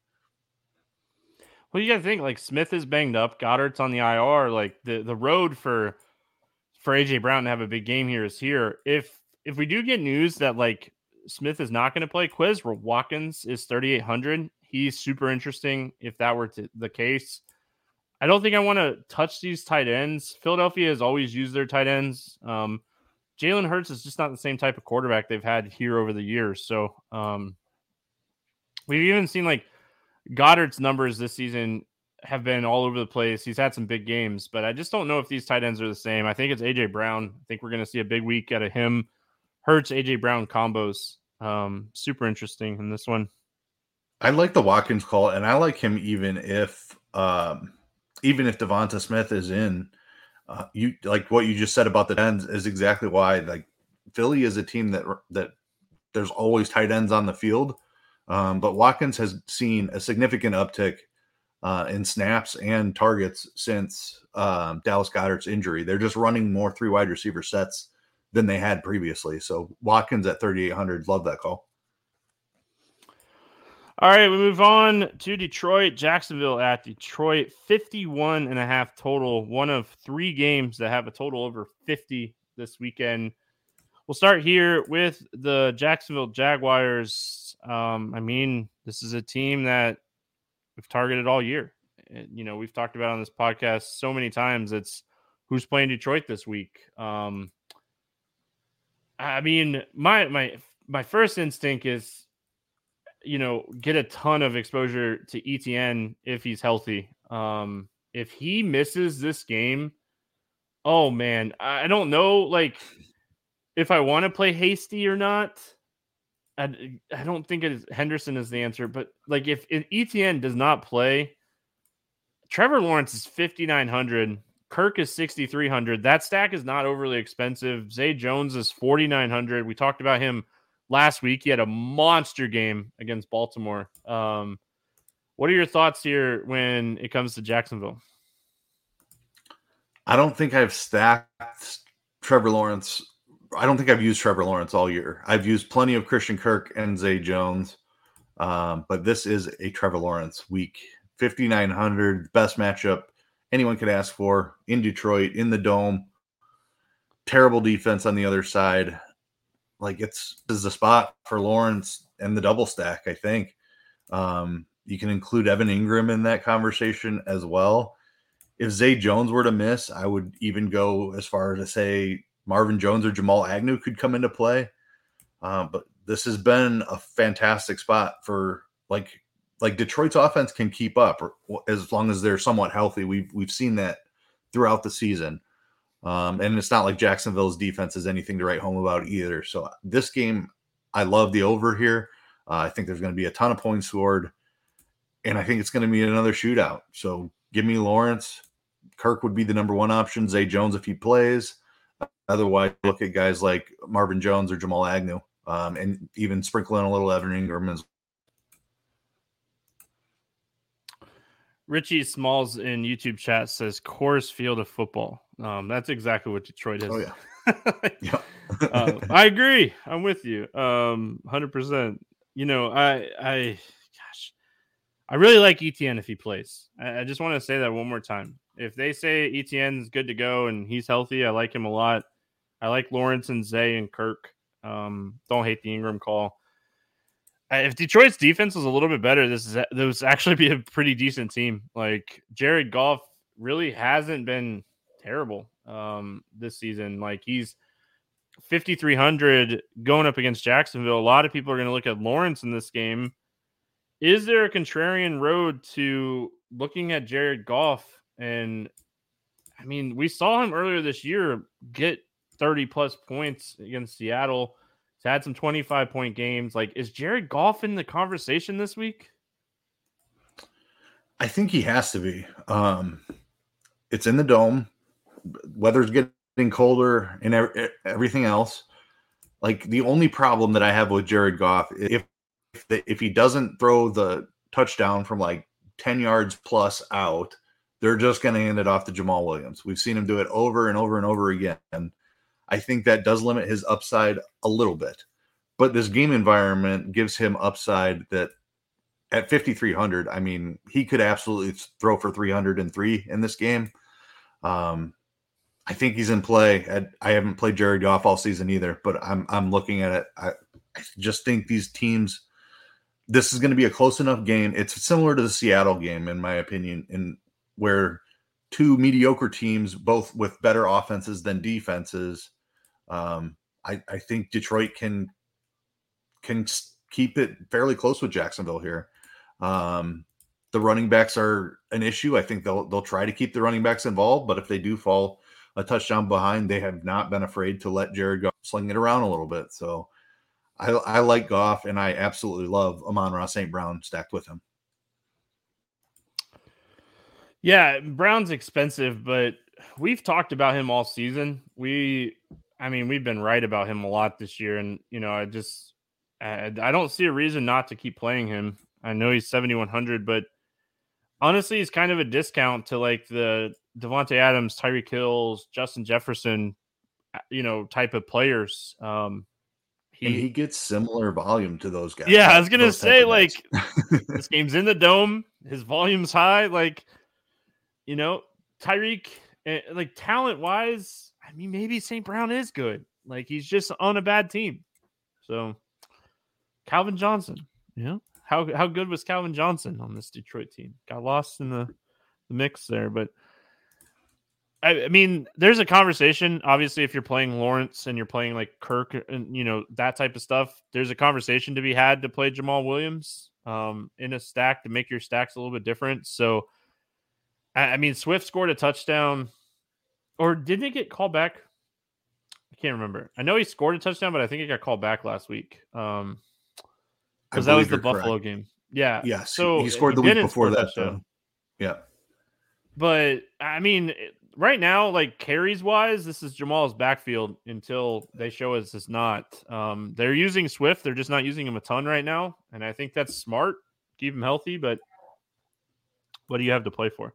Well, you got to think like Smith is banged up. Goddard's on the I R. Like the, the road for for A J Brown to have a big game here is here. If If we do get news that like Smith is not going to play, Quiz where Watkins is thirty-eight hundred, he's super interesting. If that were to, the case, I don't think I want to touch these tight ends. Philadelphia has always used their tight ends. Um, Jalen Hurts is just not the same type of quarterback they've had here over the years. So um, we've even seen like Goddard's numbers this season have been all over the place. He's had some big games, but I just don't know if these tight ends are the same. I think it's A J Brown. I think we're going to see a big week out of him. Hurts, A J Brown combos, um, super interesting in this one. I like the Watkins call, and I like him even if um, even if Devonta Smith is in. Uh, you like what you just said about the ends is exactly why. Like Philly is a team that that there's always tight ends on the field, um, but Watkins has seen a significant uptick uh, in snaps and targets since um, Dallas Goedert's injury. They're just running more three wide receiver sets than they had previously. So Watkins at thirty-eight hundred, love that call. All right, we move on to Detroit. Jacksonville at Detroit, fifty-one and a half total. One of three games that have a total over fifty this weekend. We'll start here with the Jacksonville Jaguars. Um, I mean, this is a team that we've targeted all year. You know, we've talked about on this podcast so many times. It's who's playing Detroit this week. Um, I mean, my my my first instinct is, you know, get a ton of exposure to E T N if he's healthy. Um, if he misses this game, oh man, I don't know, like, if I want to play hasty or not. I, I don't think it is, Henderson is the answer, but like if, if E T N does not play, Trevor Lawrence is fifty-nine hundred, Kirk is sixty-three hundred. That stack is not overly expensive. Zay Jones is forty-nine hundred. We talked about him last week. He had a monster game against Baltimore. Um, what are your thoughts here when it comes to Jacksonville? I don't think I've stacked Trevor Lawrence. I don't think I've used Trevor Lawrence all year. I've used plenty of Christian Kirk and Zay Jones, um, but this is a Trevor Lawrence week. fifty-nine hundred, best matchup anyone could ask for in Detroit, in the dome. Terrible defense on the other side. Like, it's this is the spot for Lawrence and the double stack, I think. Um, you can include Evan Ingram in that conversation as well. If Zay Jones were to miss, I would even go as far as to say Marvin Jones or Jamal Agnew could come into play. Uh, but this has been a fantastic spot for, like, like Detroit's offense can keep up as long as they're somewhat healthy. We've, we've seen that throughout the season. Um, and it's not like Jacksonville's defense is anything to write home about either. So this game, I love the over here. Uh, I think there's going to be a ton of points scored, and I think it's going to be another shootout. So give me Lawrence. Kirk would be the number one option. Zay Jones, if he plays. Otherwise, look at guys like Marvin Jones or Jamal Agnew, um, and even sprinkle in a little Evan Ingram as well. Richie Smalls in YouTube chat says Coors Field of football. Um, that's exactly what Detroit is. Oh, yeah. yeah. uh, I agree. I'm with you. Um, one hundred percent. You know, I, I, gosh, I really like E T N if he plays. I, I just want to say that one more time. If they say E T N is good to go and he's healthy, I like him a lot. I like Lawrence and Zay and Kirk. Um, don't hate the Ingram call. If Detroit's defense was a little bit better, this is this would actually be a pretty decent team. Like, Jared Goff really hasn't been terrible um, this season. Like, he's fifty-three hundred going up against Jacksonville. A lot of people are going to look at Lawrence in this game. Is there a contrarian road to looking at Jared Goff? And, I mean, we saw him earlier this year get thirty-plus points against Seattle. He's had some twenty-five-point games. Like, is Jared Goff in the conversation this week? I think he has to be. Um, it's in the dome. Weather's getting colder and ev- everything else. Like, the only problem that I have with Jared Goff, if if, the, if he doesn't throw the touchdown from, like, ten yards plus out, they're just going to hand it off to Jamal Williams. We've seen him do it over and over and over again. I think that does limit his upside a little bit. But this game environment gives him upside that at fifty-three hundred, I mean, he could absolutely throw for three hundred three in this game. Um, I think he's in play. I, I haven't played Jared Goff all season either, but I'm I'm looking at it. I, I just think these teams, this is going to be a close enough game. It's similar to the Seattle game, in my opinion, in where two mediocre teams, both with better offenses than defenses. Um, I, I think Detroit can can keep it fairly close with Jacksonville here. Um, the running backs are an issue. I think they'll they'll try to keep the running backs involved, but if they do fall a touchdown behind, they have not been afraid to let Jared Goff sling it around a little bit. So I, I like Goff, and I absolutely love Amon-Ra Saint Brown stacked with him. Yeah, Brown's expensive, but we've talked about him all season. We, I mean, we've been right about him a lot this year, and, you know, I just, I, I don't see a reason not to keep playing him. I know he's seventy-one hundred, but honestly, he's kind of a discount to, like, the Devontae Adams, Tyreek Hill, Justin Jefferson, you know, type of players. Um, He, he gets similar volume to those guys. Yeah, I was going to say, like, this game's in the dome. His volume's high. Like, you know, Tyreek, like, talent-wise, I mean, maybe Saint Brown is good. Like, he's just on a bad team. So, Calvin Johnson, you know? How how good was Calvin Johnson on this Detroit team? Got lost in the, the mix there. But, I, I mean, there's a conversation. Obviously, if you're playing Lawrence and you're playing, like, Kirk and, you know, that type of stuff, there's a conversation to be had to play Jamal Williams um, in a stack to make your stacks a little bit different. So, I, I mean, Swift scored a touchdown. Or did it get called back? I can't remember. I know he scored a touchdown, but I think it got called back last week. Um Because that was the Buffalo correct. game. Yeah. Yeah. So he scored the he week before that. Though. Yeah. But, I mean, right now, like, carries-wise, this is Jamal's backfield until they show us it's not. Um, they're using Swift. They're just not using him a ton right now. And I think that's smart. Keep him healthy. But what do you have to play for?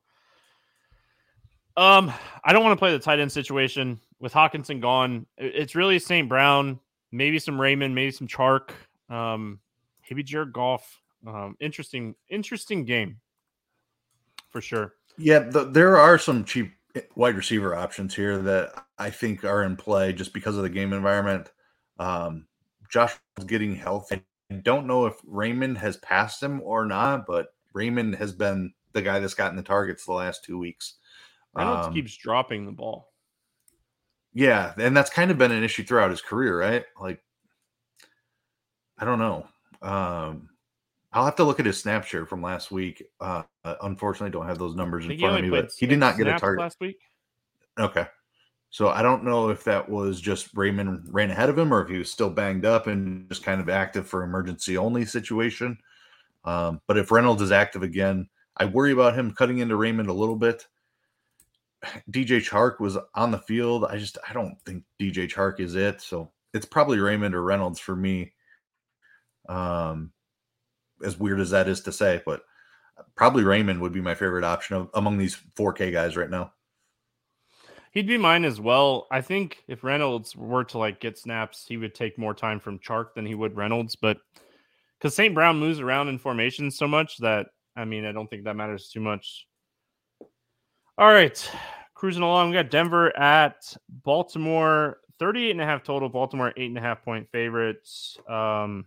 Um, I don't want to play the tight end situation. With Hawkinson gone, it's really Saint Brown, maybe some Raymond, maybe some Chark. Um, Maybe Jared Goff. Um, interesting, interesting game for sure. Yeah, the, there are some cheap wide receiver options here that I think are in play just because of the game environment. Um, Josh is getting healthy. I don't know if Raymond has passed him or not, but Raymond has been the guy that's gotten the targets the last two weeks. Reynolds um, keeps dropping the ball. Yeah, and that's kind of been an issue throughout his career, right? Like, I don't know. Um, I'll have to look at his snap share from last week. Uh, unfortunately, don't have those numbers in front of me, but he did not get a target last week. Okay, so I don't know if that was just Raymond ran ahead of him, or if he was still banged up and just kind of active for emergency only situation. Um, but if Reynolds is active again, I worry about him cutting into Raymond a little bit. D J Chark was on the field. I just I don't think D J Chark is it. So it's probably Raymond or Reynolds for me. Um, as weird as that is to say, but probably Raymond would be my favorite option of, among these four K guys right now. He'd be mine as well. I think if Reynolds were to like get snaps, he would take more time from Chark than he would Reynolds, but because Saint Brown moves around in formations so much that, I mean, I don't think that matters too much. All right. Cruising along. We got Denver at Baltimore, thirty-eight and a half total. Baltimore, eight and a half point favorites. Um,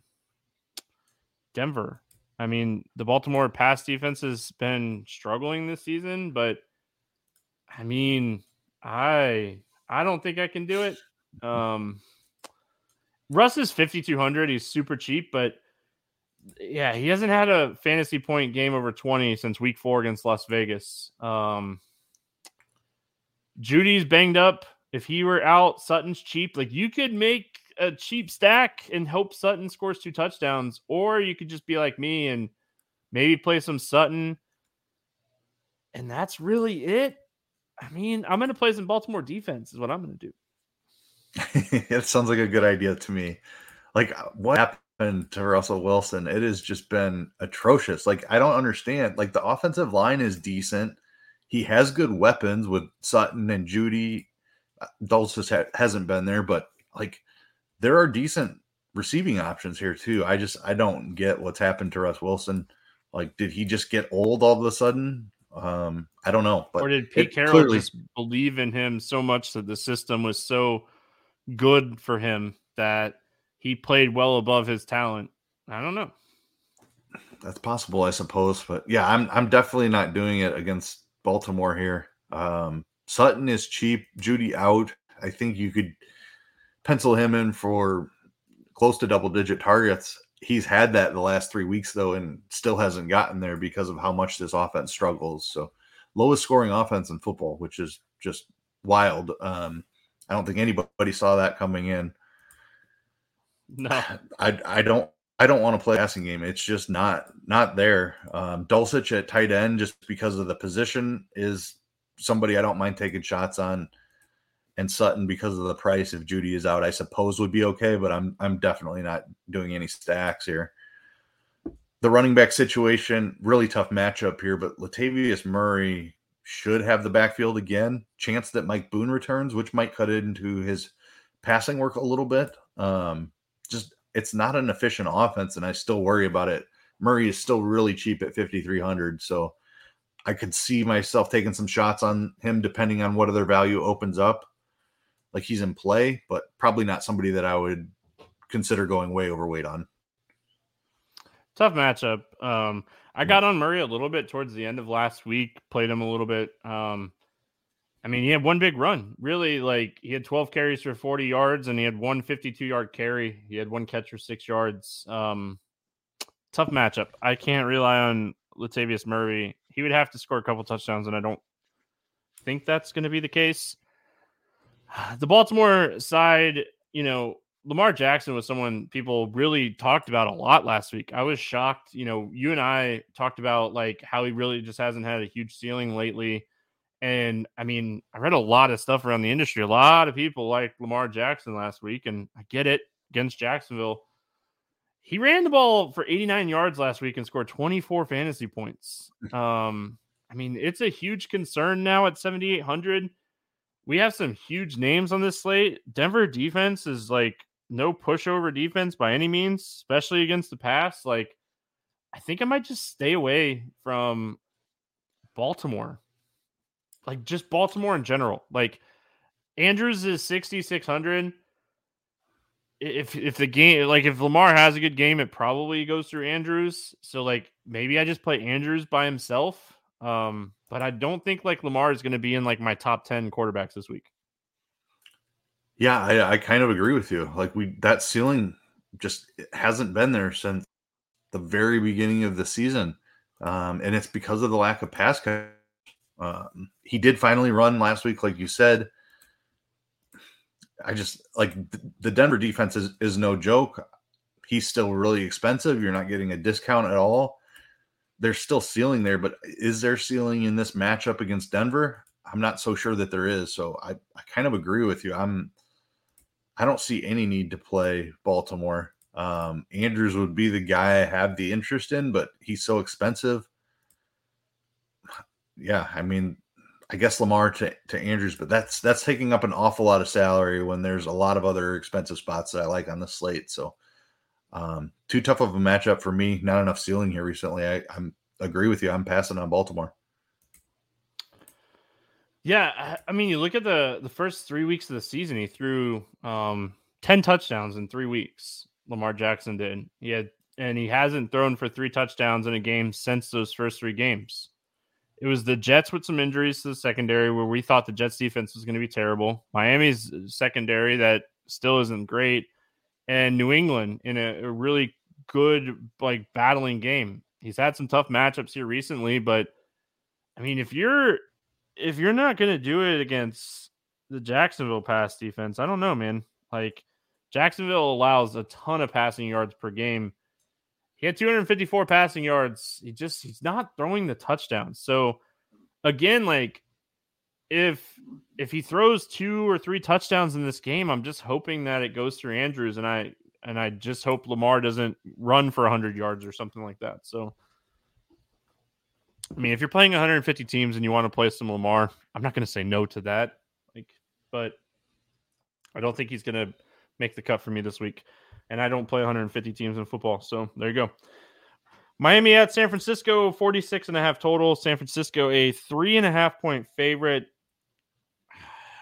Denver. I mean, the Baltimore pass defense has been struggling this season, but I mean, I I don't think I can do it. Um, Russ is fifty-two hundred. He's super cheap, but yeah, he hasn't had a fantasy point game over twenty since week four against Las Vegas. Um, Judy's banged up. If he were out, Sutton's cheap. Like, you could make a cheap stack and hope Sutton scores two touchdowns, or you could just be like me and maybe play some Sutton. And that's really it. I mean, I'm going to play some Baltimore defense is what I'm going to do. It sounds like a good idea to me. Like, what happened to Russell Wilson? It has just been atrocious. Like, I don't understand. Like, the offensive line is decent. He has good weapons with Sutton and Judy. Dulcich ha- hasn't been there, but like, there are decent receiving options here too. I just, I don't get what's happened to Russ Wilson. Like, did he just get old all of a sudden? Um, I don't know. But or did Pete Carroll clearly just believe in him so much that the system was so good for him that he played well above his talent? I don't know. That's possible, I suppose. But yeah, I'm, I'm definitely not doing it against Baltimore here. Um, Sutton is cheap. Judy out. I think you could pencil him in for close to double-digit targets. He's had that the last three weeks, though, and still hasn't gotten there because of how much this offense struggles. So lowest scoring offense in football, which is just wild. Um, I don't think anybody saw that coming in. No, I, I don't. I don't want to play passing game. It's just not not there. Um, Dulcich at tight end, just because of the position, is somebody I don't mind taking shots on. And Sutton, because of the price, if Judy is out, I suppose would be okay, but I'm I'm definitely not doing any stacks here. The running back situation, really tough matchup here, but Latavius Murray should have the backfield again. Chance that Mike Boone returns, which might cut into his passing work a little bit. Um, just it's not an efficient offense, and I still worry about it. Murray is still really cheap at fifty-three hundred, so I could see myself taking some shots on him depending on what other value opens up. Like, he's in play, but probably not somebody that I would consider going way overweight on. Tough matchup. Um, I got on Murray a little bit towards the end of last week, played him a little bit. Um, I mean, he had one big run. Really, like, he had twelve carries for forty yards, and he had one fifty-two-yard carry. He had one catch for six yards. Um, tough matchup. I can't rely on Latavius Murray. He would have to score a couple touchdowns, and I don't think that's going to be the case. The Baltimore side, you know, Lamar Jackson was someone people really talked about a lot last week. I was shocked. You know, you and I talked about, like, how he really just hasn't had a huge ceiling lately. And, I mean, I read a lot of stuff around the industry. A lot of people like Lamar Jackson last week, and I get it, against Jacksonville. He ran the ball for eighty-nine yards last week and scored twenty-four fantasy points. Um, I mean, it's a huge concern now at seventy-eight hundred. We have some huge names on this slate. Denver defense is, like, no pushover defense by any means, especially against the pass. Like, I think I might just stay away from Baltimore. Like, just Baltimore in general. Like, Andrews is sixty-six hundred. If if the game, like, if Lamar has a good game, it probably goes through Andrews. So, like, maybe I just play Andrews by himself. Um, but I don't think, like, Lamar is going to be in, like, my top ten quarterbacks this week. Yeah, I, I kind of agree with you. Like, we that ceiling just hasn't been there since the very beginning of the season, um, and it's because of the lack of pass catch. Um, he did finally run last week, like you said. I just like the Denver defense is, is no joke. He's still really expensive. You're not getting a discount at all. There's still ceiling there, but is there ceiling in this matchup against Denver? I'm not so sure that there is. So I, I kind of agree with you. I'm I don't see any need to play Baltimore. Um, Andrews would be the guy I have the interest in, but he's so expensive. Yeah, I mean, I guess Lamar to, to Andrews, but that's that's taking up an awful lot of salary when there's a lot of other expensive spots that I like on the slate. So um, too tough of a matchup for me. Not enough ceiling here recently. I I'm, agree with you. I'm passing on Baltimore. Yeah, I mean, you look at the, the first three weeks of the season, he threw um, ten touchdowns in three weeks. Lamar Jackson did. He had, and he hasn't thrown for three touchdowns in a game since those first three games. It was the Jets with some injuries to the secondary where we thought the Jets defense was going to be terrible. Miami's secondary that still isn't great. And New England in a, a really good, like, battling game. He's had some tough matchups here recently, but, I mean, if you're... If you're not going to do it against the Jacksonville pass defense, I don't know, man. Like, Jacksonville allows a ton of passing yards per game. He had two hundred fifty-four passing yards. He just, he's not throwing the touchdowns. So again, like, if, if he throws two or three touchdowns in this game, I'm just hoping that it goes through Andrews. And I, and I just hope Lamar doesn't run for a hundred yards or something like that. So, I mean, if you're playing one hundred fifty teams and you want to play some Lamar, I'm not going to say no to that. Like, but I don't think he's going to make the cut for me this week. And I don't play one hundred fifty teams in football. So there you go. Miami at San Francisco, forty-six and a half total. San Francisco, a three and a half point favorite.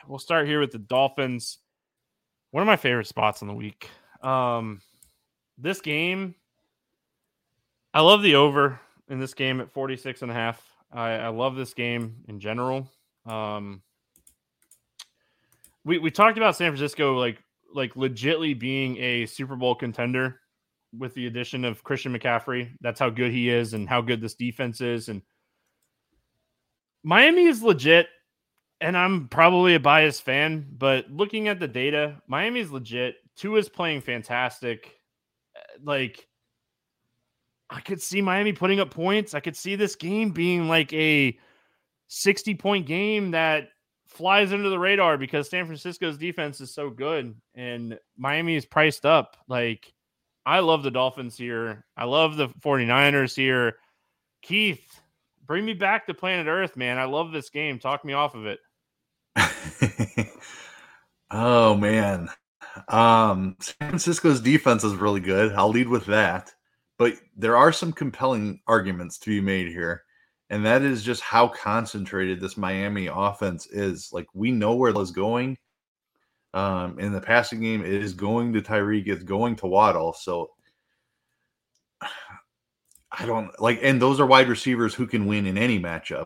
We'll start here with the Dolphins. One of my favorite spots on the week. Um, this game, I love the over in this game at forty-six and a half. I, I love this game in general. Um, we, we talked about San Francisco, like, like legitly being a Super Bowl contender with the addition of Christian McCaffrey. That's how good he is and how good this defense is. And Miami is legit. And I'm probably a biased fan, but looking at the data, Miami is legit. Tua is playing fantastic. Like, I could see Miami putting up points. I could see this game being like a sixty-point game that flies under the radar because San Francisco's defense is so good and Miami is priced up. Like, I love the Dolphins here. I love the 49ers here. Keith, bring me back to planet Earth, man. I love this game. Talk me off of it. Oh, man. Um, San Francisco's defense is really good. I'll lead with that. But there are some compelling arguments to be made here, and that is just how concentrated this Miami offense is. Like, we know where it's going. Um, in the passing game, it is going to Tyreek. It's going to Waddle. So I don't like, and those are wide receivers who can win in any matchup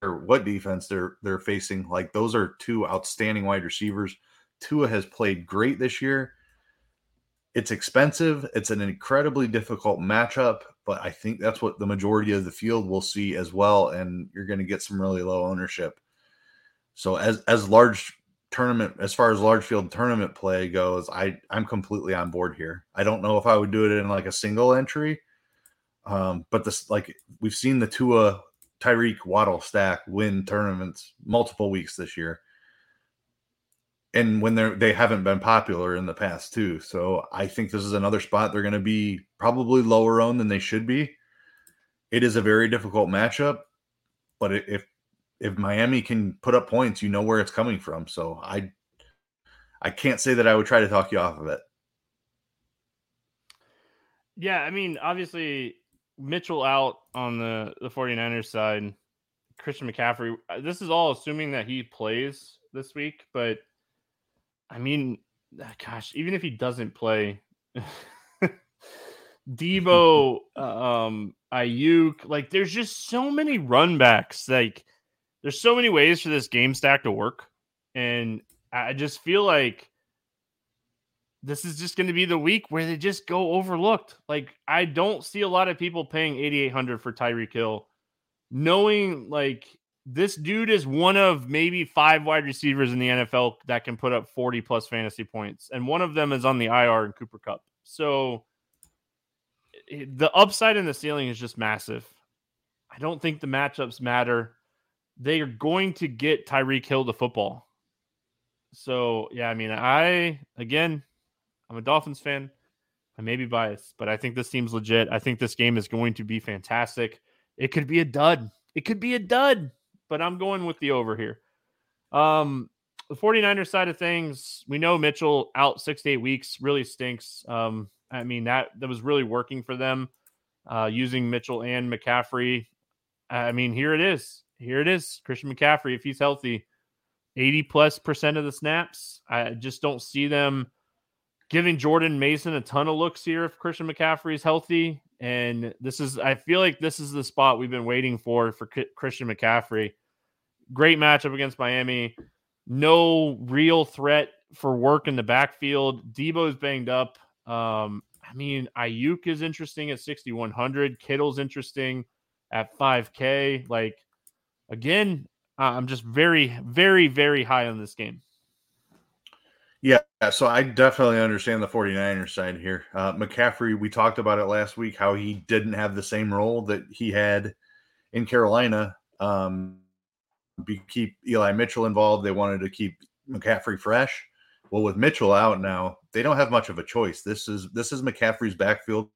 or what defense they're, they're facing. Like, those are two outstanding wide receivers. Tua has played great this year. It's expensive. It's an incredibly difficult matchup, but I think that's what the majority of the field will see as well. And you're going to get some really low ownership. So as, as large tournament, as far as large field tournament play goes, I I'm completely on board here. I don't know if I would do it in like a single entry. Um, but this, like, we've seen the Tua, Tyreek, Waddle stack win tournaments multiple weeks this year. And when they're, they haven't been popular in the past too. So I think this is another spot they're going to be probably lower owned than they should be. It is a very difficult matchup, but if, if Miami can put up points, you know where it's coming from. So I, I can't say that I would try to talk you off of it. Yeah. I mean, obviously Mitchell out on the, the 49ers side, Christian McCaffrey, this is all assuming that he plays this week, but I mean, gosh, even if he doesn't play, Debo, um, Ayuk, like, there's just so many run backs. Like, there's so many ways for this game stack to work. And I just feel like this is just going to be the week where they just go overlooked. Like, I don't see a lot of people paying eighty-eight hundred for Tyreek Hill, knowing, like, this dude is one of maybe five wide receivers in the N F L that can put up forty plus fantasy points. And one of them is on the I R in Cooper Kupp. So the upside and the ceiling is just massive. I don't think the matchups matter. They are going to get Tyreek Hill the football. So, yeah, I mean, I, again, I'm a Dolphins fan. I may be biased, but I think this team's legit. I think this game is going to be fantastic. It could be a dud. It could be a dud. But I'm going with the over here. Um, the 49ers side of things, we know Mitchell out six to eight weeks really stinks. Um, I mean, that, that was really working for them, uh, using Mitchell and McCaffrey. I mean, here it is. Here it is. Christian McCaffrey, if he's healthy, eighty plus percent of the snaps. I just don't see them giving Jordan Mason a ton of looks here if Christian McCaffrey is healthy. And this is, I feel like this is the spot we've been waiting for, for Christian McCaffrey. Great matchup against Miami. No real threat for work in the backfield. Debo's banged up. Um, I mean, Ayuk is interesting at sixty-one hundred. Kittle's interesting at five K. Like, again, I'm just very, very, very high on this game. Yeah, so I definitely understand the 49ers side here. Uh, McCaffrey, we talked about it last week, how he didn't have the same role that he had in Carolina. Um, be, keep Eli Mitchell involved. They wanted to keep McCaffrey fresh. Well, with Mitchell out now, they don't have much of a choice. This is this is McCaffrey's backfield.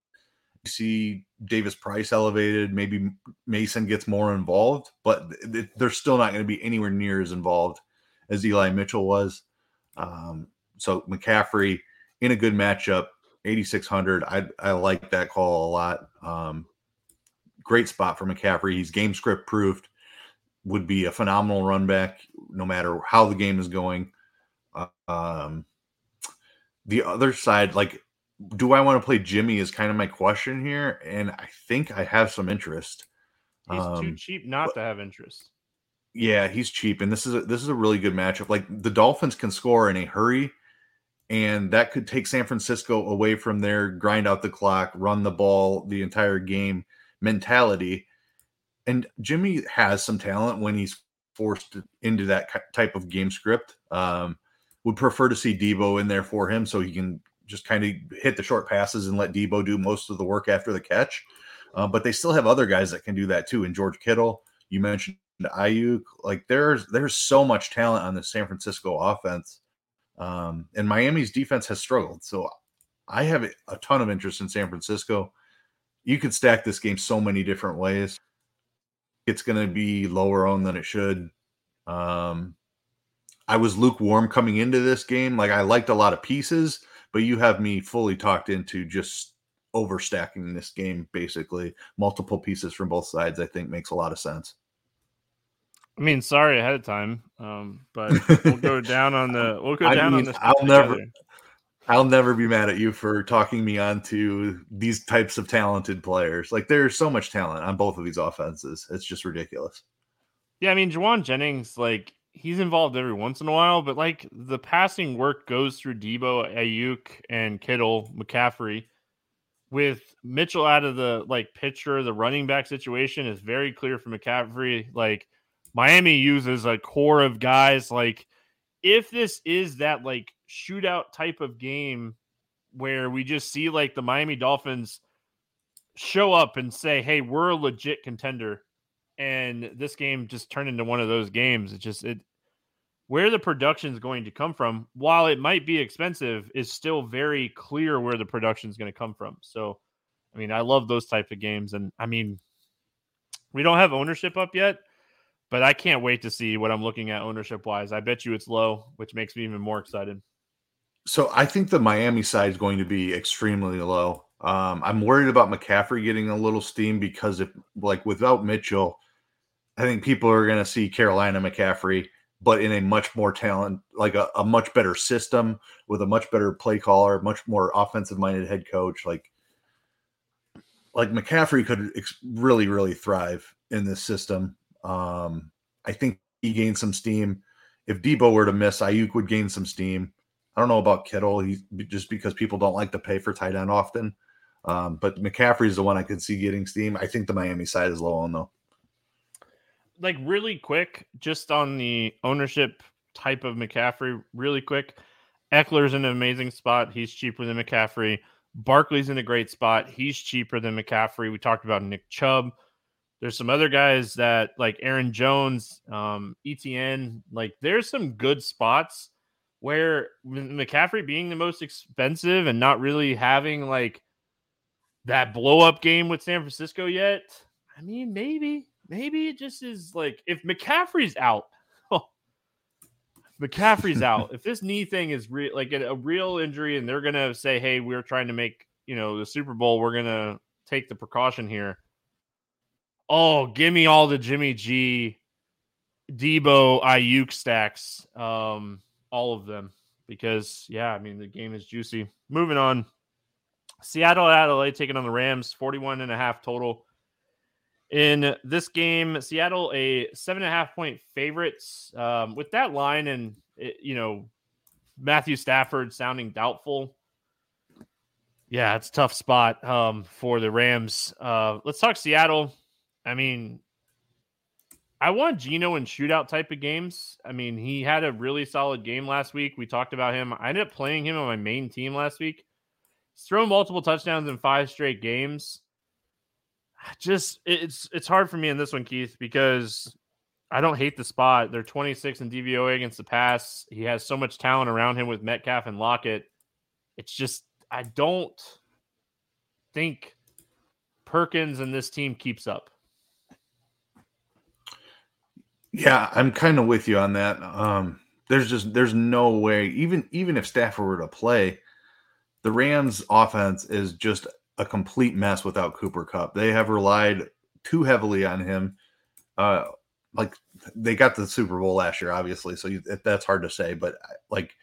You see Davis Price elevated. Maybe Mason gets more involved, but th- they're still not going to be anywhere near as involved as Eli Mitchell was. Um, So McCaffrey in a good matchup, eighty-six hundred. I I like that call a lot. Um, great spot for McCaffrey. He's game script proofed. Would be a phenomenal run back no matter how the game is going. Uh, um, the other side, like, do I want to play Jimmy is kind of my question here, and I think I have some interest. He's um, too cheap not but- to have interest. Yeah, he's cheap, and this is a, this is a really good matchup. Like, the Dolphins can score in a hurry. And that could take San Francisco away from their grind out the clock, run the ball the entire game mentality. And Jimmy has some talent when he's forced into that type of game script. Um, would prefer to see Debo in there for him so he can just kind of hit the short passes and let Debo do most of the work after the catch. Uh, but they still have other guys that can do that too. And George Kittle, you mentioned Ayuk. Like, there's there's so much talent on the San Francisco offense. Um, and Miami's defense has struggled. So I have a ton of interest in San Francisco. You could stack this game so many different ways. It's going to be lower owned than it should. Um, I was lukewarm coming into this game. Like, I liked a lot of pieces, but you have me fully talked into just overstacking this game, basically. Multiple pieces from both sides, I think, makes a lot of sense. I mean, sorry ahead of time, um, but we'll go down on the. We'll go down I mean, on this. I'll never, I'll never be mad at you for talking me onto these types of talented players. Like, there's so much talent on both of these offenses; it's just ridiculous. Yeah, I mean, Juwan Jennings, like, he's involved every once in a while, but like the passing work goes through Debo, Ayuk, and Kittle, McCaffrey. With Mitchell out of the like pitcher, the running back situation is very clear for McCaffrey. Like, Miami uses a core of guys. Like, if this is that like shootout type of game where we just see like the Miami Dolphins show up and say, hey, we're a legit contender, and this game just turned into one of those games, it's just it where the production's going to come from, while it might be expensive, is still very clear where the production's going to come from. So, I mean, I love those type of games. And I mean, we don't have ownership up yet, but I can't wait to see what I'm looking at ownership-wise. I bet you it's low, which makes me even more excited. So I think the Miami side is going to be extremely low. Um, I'm worried about McCaffrey getting a little steam because, if like without Mitchell, I think people are going to see Carolina McCaffrey, but in a much more talent, like a, a much better system with a much better play caller, much more offensive-minded head coach. Like, like McCaffrey could ex- really, really thrive in this system. Um, I think he gained some steam. If Debo were to miss, Ayuk would gain some steam. I don't know about Kittle, he's just because people don't like to pay for tight end often. Um, but McCaffrey is the one I could see getting steam. I think the Miami side is low on, though. Like, really quick, just on the ownership type of McCaffrey, really quick. Eckler's in an amazing spot. He's cheaper than McCaffrey. Barkley's in a great spot. He's cheaper than McCaffrey. We talked about Nick Chubb. There's some other guys that, like Aaron Jones, um, E T N, like there's some good spots where McCaffrey being the most expensive and not really having like that blow up game with San Francisco yet. I mean, maybe, maybe it just is like, if McCaffrey's out, oh, McCaffrey's out, if this knee thing is real, like a, a real injury, and they're going to say, hey, we're trying to make, you know, the Super Bowl, we're going to take the precaution here. Oh, give me all the Jimmy G, Debo, Ayuk stacks, um, all of them. Because, yeah, I mean, the game is juicy. Moving on. Seattle at L A taking on the Rams, forty-one and a half total. In this game, Seattle a seven and a half point favorites. Um, with that line and, it, you know, Matthew Stafford sounding doubtful, yeah, it's a tough spot um, for the Rams. Uh, let's talk Seattle. I mean, I want Geno in shootout type of games. I mean, he had a really solid game last week. We talked about him. I ended up playing him on my main team last week. He's thrown multiple touchdowns in five straight games. I just, it's it's hard for me in this one, Keith, because I don't hate the spot. They're twenty-six in D V O A against the pass. He has so much talent around him with Metcalf and Lockett. It's just, I don't think Perkins and this team keeps up. Yeah, I'm kind of with you on that. Um, there's just there's no way, even even if Stafford were to play, the Rams' offense is just a complete mess without Cooper Kupp. They have relied too heavily on him. Uh, like they got the Super Bowl last year, obviously, so you, that's hard to say. But like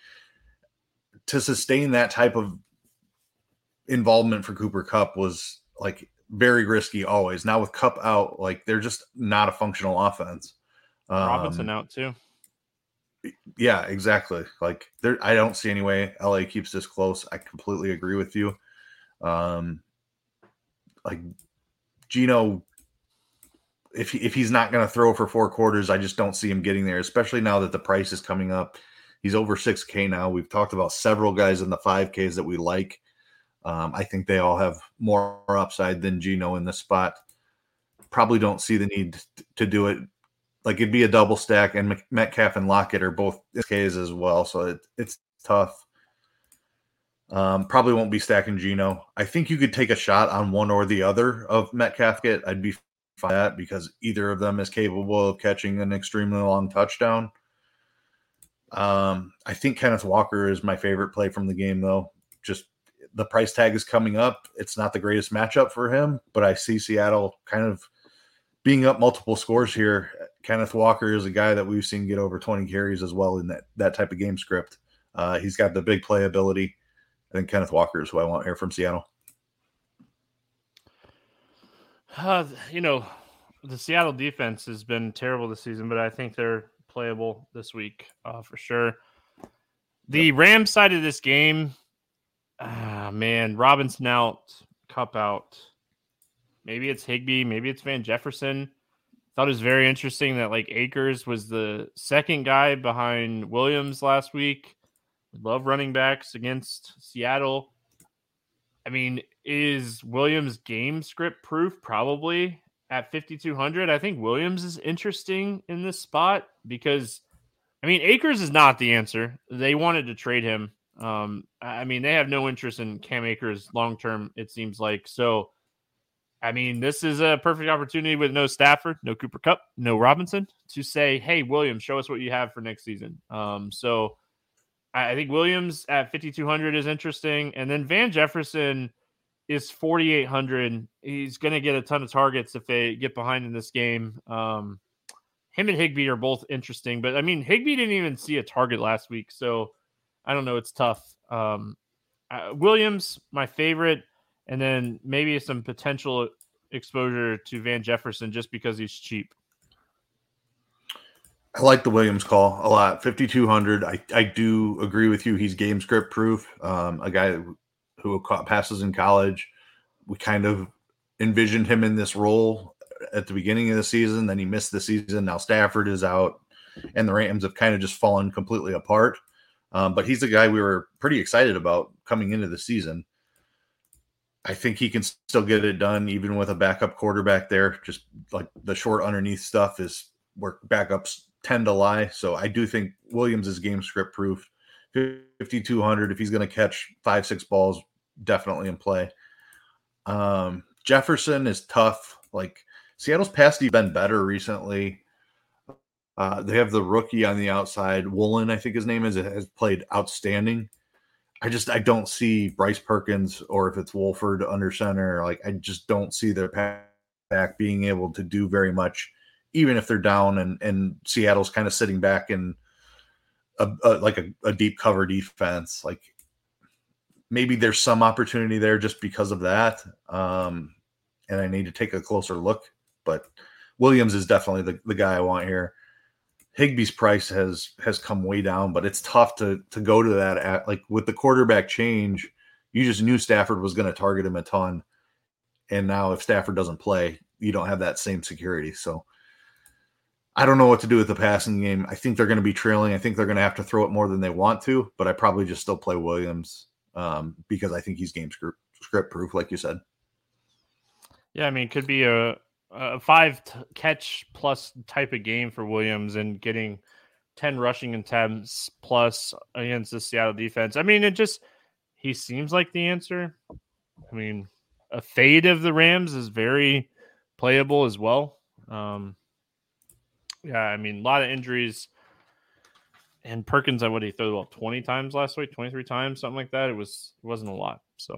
to sustain that type of involvement for Cooper Kupp was like very risky always. Now with Kupp out, like they're just not a functional offense. Robinson um, out too. Yeah, exactly. Like there, I don't see any way L A keeps this close. I completely agree with you. Um, like Geno, if he, if he's not going to throw for four quarters, I just don't see him getting there. Especially now that the price is coming up. He's over six K now. We've talked about several guys in the five Ks that we like. Um, I think they all have more upside than Geno in this spot. Probably don't see the need to do it. Like, it'd be a double stack, and Metcalf and Lockett are both Ks as well, so it, it's tough. Um, probably won't be stacking Geno. I think you could take a shot on one or the other of Metcalf. I'd be fine with that because either of them is capable of catching an extremely long touchdown. Um, I think Kenneth Walker is my favorite play from the game, though. Just the price tag is coming up. It's not the greatest matchup for him, but I see Seattle kind of being up multiple scores here. Kenneth Walker is a guy that we've seen get over twenty carries as well in that, that type of game script. Uh, he's got the big play ability. I think Kenneth Walker is who I want here from Seattle. Uh, you know, the Seattle defense has been terrible this season, but I think they're playable this week uh, for sure. The yep. Rams side of this game, ah, man, Robinson out, Cup out. Maybe it's Higbee. Maybe it's Van Jefferson. Thought it was very interesting that like Akers was the second guy behind Williams last week. Love running backs against Seattle. I mean, is Williams game script proof? Probably at fifty-two hundred. I think Williams is interesting in this spot because, I mean, Akers is not the answer. They wanted to trade him. Um, I mean, they have no interest in Cam Akers long-term, it seems like. So, I mean, this is a perfect opportunity with no Stafford, no Cooper Kupp, no Robinson to say, hey, Williams, show us what you have for next season. Um, so I think Williams at fifty-two hundred is interesting. And then Van Jefferson is forty-eight hundred. He's going to get a ton of targets if they get behind in this game. Um, him and Higbee are both interesting. But, I mean, Higbee didn't even see a target last week. So, I don't know. It's tough. Um, uh, Williams, my favorite. And then maybe some potential exposure to Van Jefferson just because he's cheap. I like the Williams call a lot. fifty-two hundred. I, I do agree with you. He's game script proof. Um, a guy who caught passes in college. We kind of envisioned him in this role at the beginning of the season. Then he missed the season. Now Stafford is out. And the Rams have kind of just fallen completely apart. Um, but he's a guy we were pretty excited about coming into the season. I think he can still get it done, even with a backup quarterback there. Just like the short underneath stuff is where backups tend to lie. So I do think Williams is game script proof. fifty-two hundred, if he's going to catch five, six balls, definitely in play. Um, Jefferson is tough. Like Seattle's pass defense been better recently. Uh, they have the rookie on the outside. Woolen, I think his name is, has played outstanding. I just, I don't see Bryce Perkins or if it's Wolford under center. Like, I just don't see their pack being able to do very much, even if they're down and, and Seattle's kind of sitting back in a, a like a, a deep cover defense. Like maybe there's some opportunity there just because of that. Um, and I need to take a closer look, but Williams is definitely the, the guy I want here. Higbee's price has has come way down, but it's tough to to go to that at, like with the quarterback change, you just knew Stafford was going to target him a ton, and now if Stafford doesn't play, you don't have that same security. So I don't know what to do with the passing game. I think they're going to be trailing. I think they're going to have to throw it more than they want to, but I probably just still play Williams um, because I think he's game script, script proof, like you said. Yeah, I mean, could be a a five t- catch plus type of game for Williams and getting ten rushing attempts plus against the Seattle defense. I mean, it just, he seems like the answer. I mean, a fade of the Rams is very playable as well. Um, yeah. I mean, a lot of injuries and Perkins. I would, he threw the ball twenty times last week, twenty-three times, something like that. It was, it wasn't a lot. So,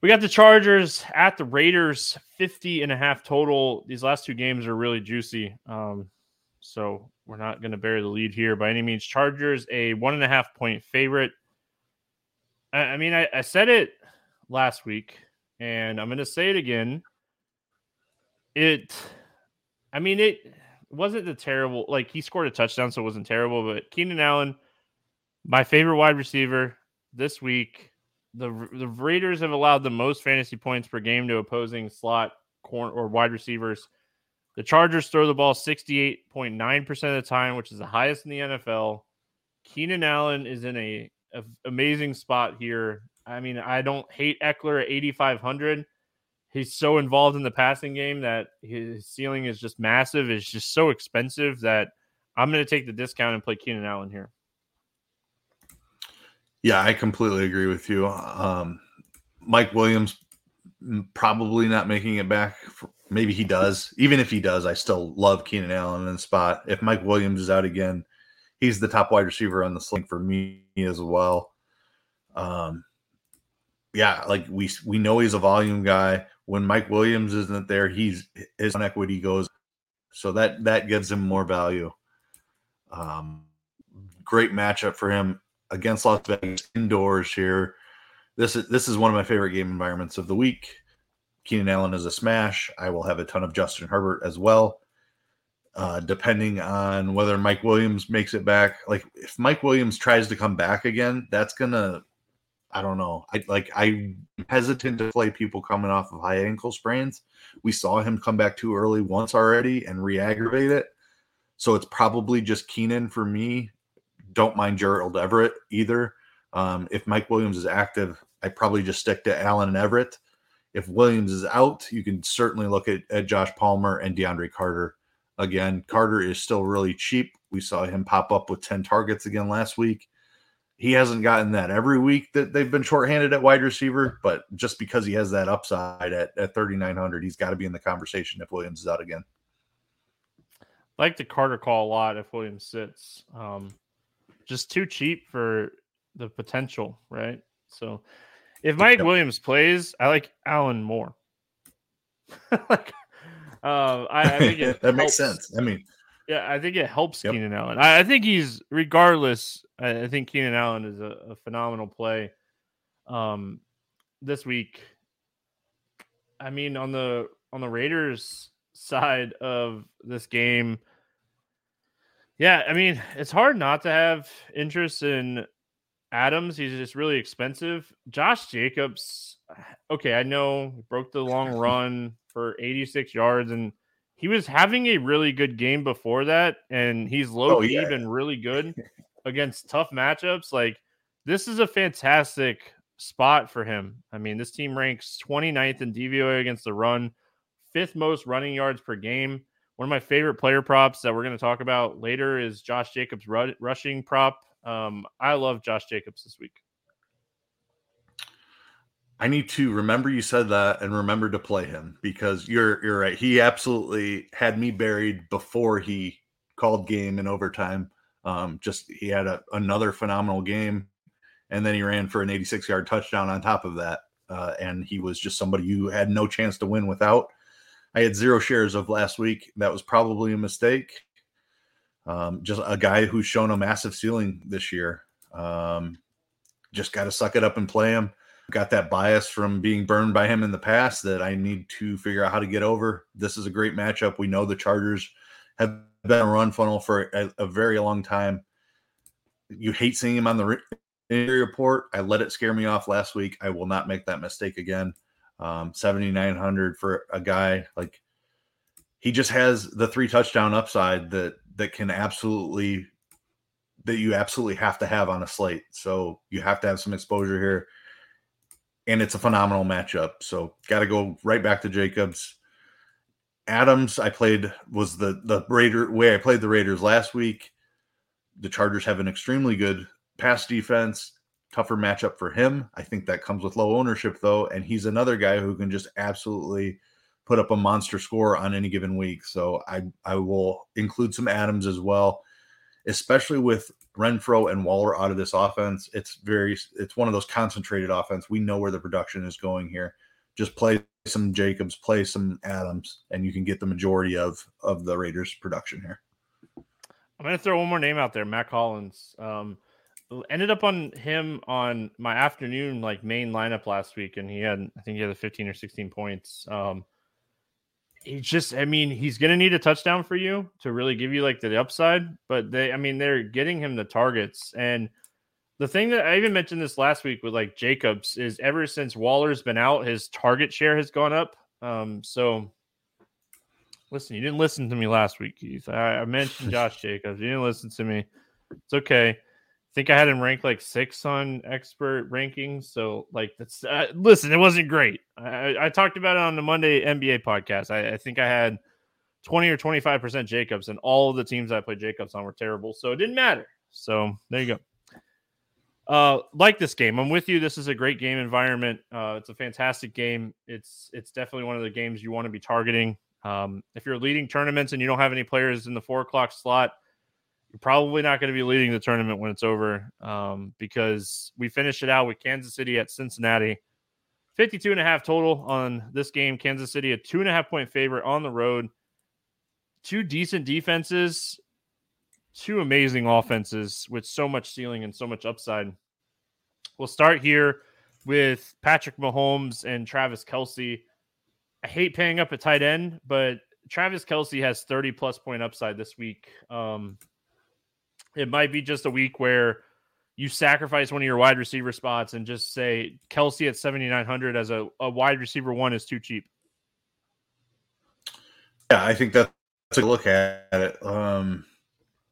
We got the Chargers at the Raiders, fifty and a half total. These last two games are really juicy. Um, so we're not going to bury the lead here by any means. Chargers, a one and a half point favorite. I, I mean, I, I said it last week and I'm going to say it again. It, I mean, it wasn't the terrible, like he scored a touchdown, so it wasn't terrible, but Keenan Allen, my favorite wide receiver this week. The the Raiders have allowed the most fantasy points per game to opposing slot corner or wide receivers The Chargers throw the ball sixty-eight point nine percent of the time, which is the highest in the N F L. Keenan Allen is in a, a amazing spot here. I mean, I don't hate Eckler at eighty-five hundred. He's so involved in the passing game that his ceiling is just massive. It's just so expensive that I'm going to take the discount and play Keenan Allen here. Yeah, I completely agree with you. Um, Mike Williams probably not making it back. For, maybe he does. Even if he does, I still love Keenan Allen in the spot. If Mike Williams is out again, he's the top wide receiver on the slate for me as well. Um, yeah, like we we know he's a volume guy. When Mike Williams isn't there, he's his equity goes, so that that gives him more value. Um, great matchup for him against Las Vegas indoors here. This is this is one of my favorite game environments of the week. Keenan Allen is a smash. I will have a ton of Justin Herbert as well, uh, depending on whether Mike Williams makes it back. Like if Mike Williams tries to come back again, that's gonna. I don't know. I like I'm hesitant to play people coming off of high ankle sprains. We saw him come back too early once already and re-aggravate it. So it's probably just Keenan for me. Don't mind Gerald Everett either. Um, if Mike Williams is active, I probably just stick to Allen and Everett. If Williams is out, you can certainly look at, at Josh Palmer and DeAndre Carter. Again, Carter is still really cheap. We saw him pop up with ten targets again last week. He hasn't gotten that every week that they've been shorthanded at wide receiver, but just because he has that upside at, at thirty-nine hundred, he's got to be in the conversation if Williams is out again. I like the Carter call a lot if Williams sits. Um, just too cheap for the potential, right? So if Mike yeah. Williams plays, I like Allen more. like, uh, I, I think it that helps. Makes sense. I mean, yeah, I think it helps yep. Keenan Allen. I, I think he's, regardless, I, I think Keenan Allen is a, a phenomenal play um, this week. I mean, on the on the Raiders side of this game, yeah, I mean, it's hard not to have interest in Adams. He's just really expensive. Josh Jacobs, okay, I know he broke the long run for eighty-six yards and he was having a really good game before that, and he's low key oh, yeah. been really good against tough matchups. Like, this is a fantastic spot for him. I mean, this team ranks twenty-ninth in D V O A against the run, fifth most running yards per game. One of my favorite player props that we're going to talk about later is Josh Jacobs' ru- rushing prop. Um, I love Josh Jacobs this week. I need to remember you said that and remember to play him, because you're you're right. He absolutely had me buried before he called game in overtime. Um, just he had a, another phenomenal game, and then he ran for an eighty-six-yard touchdown on top of that, uh, and he was just somebody you had no chance to win without. I had zero shares of last week. That was probably a mistake. Um, just a guy who's shown a massive ceiling this year. Um, just got to suck it up and play him. Got that bias from being burned by him in the past that I need to figure out how to get over. This is a great matchup. We know the Chargers have been a run funnel for a, a very long time. You hate seeing him on the injury report. I let it scare me off last week. I will not make that mistake again. Um, seventy-nine hundred for a guy like he just has the three touchdown upside that, that can absolutely, that you absolutely have to have on a slate. So you have to have some exposure here. And it's a phenomenal matchup. So got to go right back to Jacobs. Adams, I played, was the, the Raider way I played the Raiders last week. The Chargers have an extremely good pass defense, tougher matchup for him. I think that comes with low ownership, though. And he's another guy who can just absolutely put up a monster score on any given week. So I, I will include some Adams as well, especially with Renfro and Waller out of this offense. It's very, it's one of those concentrated offense. We know where the production is going here. Just play some Jacobs, play some Adams, and you can get the majority of, of the Raiders production here. I'm going to throw one more name out there. Mac Hollins. Um, ended up on him on my afternoon, like main lineup last week. And he had, I think he had the fifteen or sixteen points. Um, He just, I mean, he's going to need a touchdown for you to really give you like the upside, but they, I mean, they're getting him the targets. And the thing that I even mentioned this last week with like Jacobs is ever since Waller's been out, his target share has gone up. Um, so Listen, you didn't listen to me last week, Keith. I, I mentioned Josh Jacobs. You didn't listen to me. It's okay. I think I had him ranked like six on expert rankings. So, like, that's uh, listen, it wasn't great. I, I talked about it on the Monday N B A podcast. I, I think I had twenty or twenty-five percent Jacobs, and all of the teams I played Jacobs on were terrible. So it didn't matter. So there you go. Uh, like this game. I'm with you. This is a great game environment. Uh, it's a fantastic game. It's it's definitely one of the games you want to be targeting. Um, if you're leading tournaments and you don't have any players in the four o'clock slot, you're probably not going to be leading the tournament when it's over, um, because we finished it out with Kansas City at Cincinnati. fifty-two and a half total on this game. Kansas City, a two and a half point favorite on the road. Two decent defenses, two amazing offenses with so much ceiling and so much upside. We'll start here with Patrick Mahomes and Travis Kelce. I hate paying up at tight end, but Travis Kelce has thirty plus point upside this week. Um, it might be just a week where you sacrifice one of your wide receiver spots and just say Kelce at seventy-nine hundred as a, a wide receiver one is too cheap. Yeah, I think that's a look at it. Um,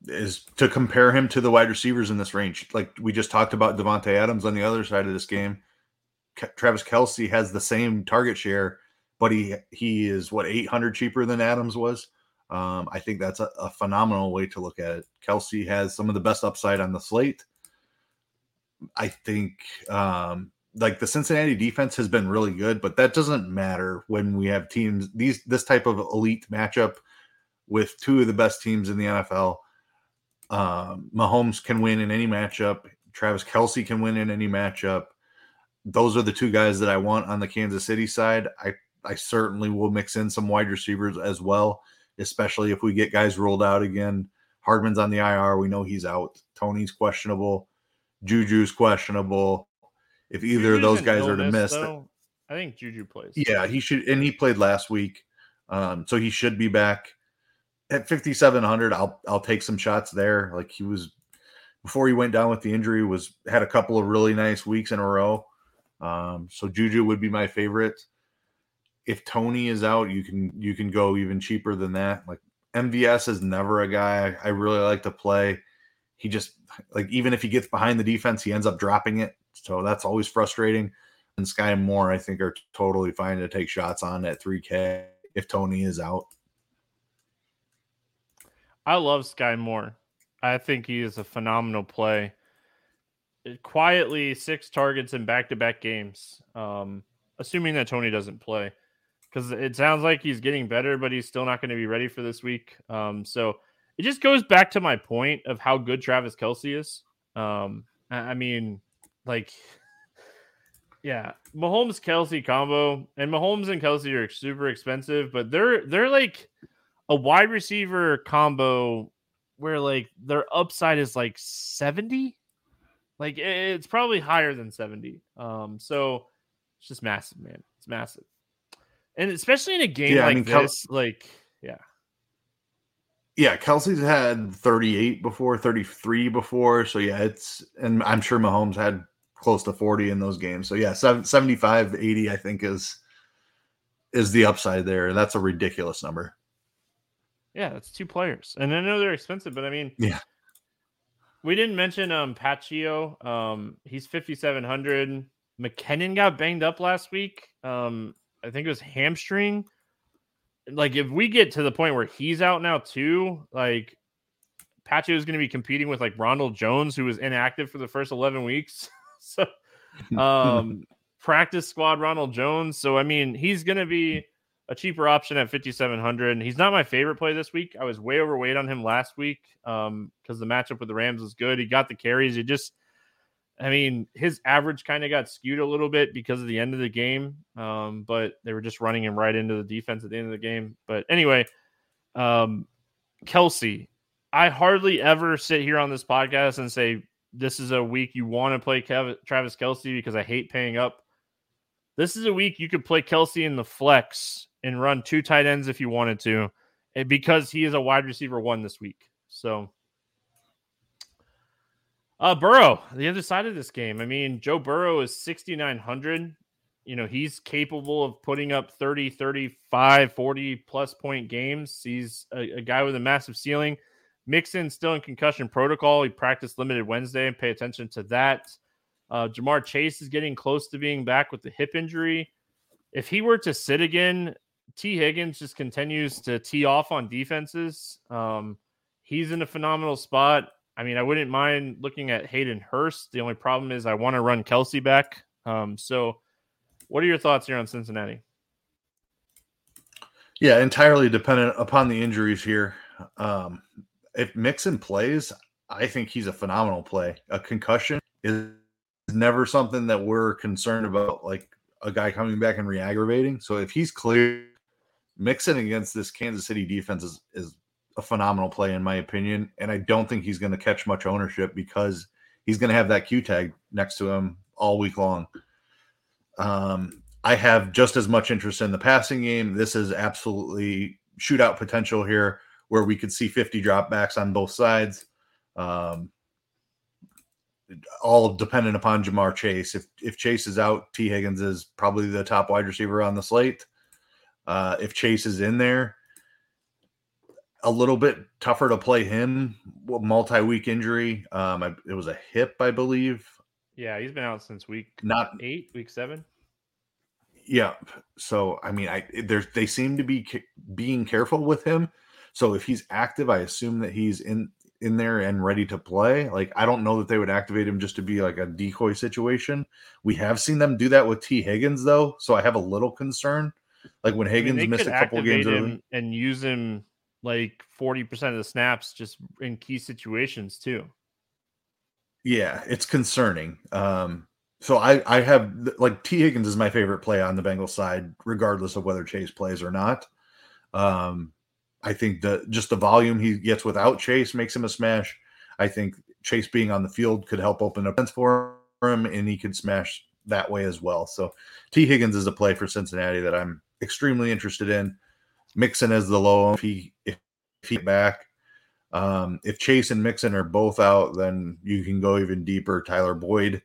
is to compare him to the wide receivers in this range. Like we just talked about Devontae Adams on the other side of this game. Ke- Travis Kelce has the same target share, but he, he is, what, eight hundred cheaper than Adams was? Um, I think that's a, a phenomenal way to look at it. Kelce has some of the best upside on the slate. I think, um, like, the Cincinnati defense has been really good, but that doesn't matter when we have teams, these this type of elite matchup with two of the best teams in the N F L. Um, Mahomes can win in any matchup. Travis Kelce can win in any matchup. Those are the two guys that I want on the Kansas City side. I I certainly will mix in some wide receivers as well, especially if we get guys ruled out again. Hardman's on the I R. We know he's out. Tony's questionable. Juju's questionable. If either Juju's of those guys are to miss, though, I think Juju plays. Yeah, he should, and he played last week, um, so he should be back at fifty-seven hundred. I'll I'll take some shots there. Like he was before he went down with the injury, was had a couple of really nice weeks in a row. Um, so Juju would be my favorite. If Tony is out, you can you can go even cheaper than that. Like M V S is never a guy I, I really like to play. He just, like, even if he gets behind the defense, he ends up dropping it. So that's always frustrating. And Sky and Moore, I think, are totally fine to take shots on at three K if Tony is out. I love Sky Moore. I think he is a phenomenal play. Quietly, six targets in back-to-back games, um, assuming that Tony doesn't play. Because it sounds like he's getting better, but he's still not going to be ready for this week. Um, so it just goes back to my point of how good Travis Kelce is. Um, I mean, like, yeah, Mahomes-Kelce combo, and Mahomes and Kelce are super expensive, but they're they're like a wide receiver combo where, like, their upside is like seventy. Like, it's probably higher than seventy. Um, so it's just massive, man. It's massive. And especially in a game yeah, like I mean, Kel- this, like, yeah. Yeah, Kelce's had thirty-eight before, thirty-three before. So, yeah, it's – and I'm sure Mahomes had close to forty in those games. So, yeah, seventy-five, eighty, I think, is is the upside there. That's a ridiculous number. Yeah, that's two players. And I know they're expensive, but, I mean – yeah. We didn't mention um, Pacheco. Um, he's fifty-seven hundred. McKinnon got banged up last week. Um, I think it was hamstring. Like, if we get to the point where he's out now too, like, Pacheco is going to be competing with, like, Ronald Jones, who was inactive for the first eleven weeks. so, um, practice squad Ronald Jones. So, I mean, he's going to be a cheaper option at fifty-seven hundred. He's not my favorite play this week. I was way overweight on him last week um, because the matchup with the Rams was good. He got the carries. It just, I mean, his average kind of got skewed a little bit because of the end of the game, um, but they were just running him right into the defense at the end of the game. But anyway, um, Kelce, I hardly ever sit here on this podcast and say, this is a week you want to play Kev- Travis Kelce because I hate paying up. This is a week you could play Kelce in the flex and run two tight ends if you wanted to, because he is a wide receiver one this week. So uh, Burrow, the other side of this game. I mean, Joe Burrow is sixty-nine hundred. you know, he's capable of putting up thirty, thirty-five, forty plus point games. He's a, a guy with a massive ceiling. Mixon's still in concussion protocol. He practiced limited Wednesday, and pay attention to that. Uh, Jamar Chase is getting close to being back with the hip injury. If he were to sit again, T. Higgins just continues to tee off on defenses. Um, he's in a phenomenal spot. I mean, I wouldn't mind looking at Hayden Hurst. The only problem is I want to run Kelsey back. Um, so what are your thoughts here on Cincinnati? Yeah, entirely dependent upon the injuries here. Um, if Mixon plays, I think he's a phenomenal play. A concussion is never something that we're concerned about, like a guy coming back and re-aggravating. So if he's clear, Mixon against this Kansas City defense is, is a phenomenal play in my opinion. And I don't think he's going to catch much ownership because he's going to have that Q tag next to him all week long. Um, I have just as much interest in the passing game. This is absolutely shootout potential here where we could see fifty dropbacks on both sides. Um, all dependent upon Jamar Chase. If if Chase is out, T. Higgins is probably the top wide receiver on the slate. Uh, if Chase is in there, a little bit tougher to play him. Multi-week injury. Um, I, it was a hip, I believe. Yeah, he's been out since week not eight, week seven. Yeah. So, I mean, I there's they seem to be ca- being careful with him. So if he's active, I assume that he's in – in there and ready to play. Like, I don't know that they would activate him just to be like a decoy situation. We have seen them do that with T. Higgins though. So I have a little concern. Like when Higgins I mean, missed a couple games him and use him like forty percent of the snaps just in key situations too. Yeah. It's concerning. Um, so I, I have like T. Higgins is my favorite play on the Bengals side, regardless of whether Chase plays or not. Um, I think the just the volume he gets without Chase makes him a smash. I think Chase being on the field could help open up fence for him, and he could smash that way as well. So T. Higgins is a play for Cincinnati that I'm extremely interested in. Mixon as the low if he if he back. Um, if Chase and Mixon are both out, then you can go even deeper. Tyler Boyd,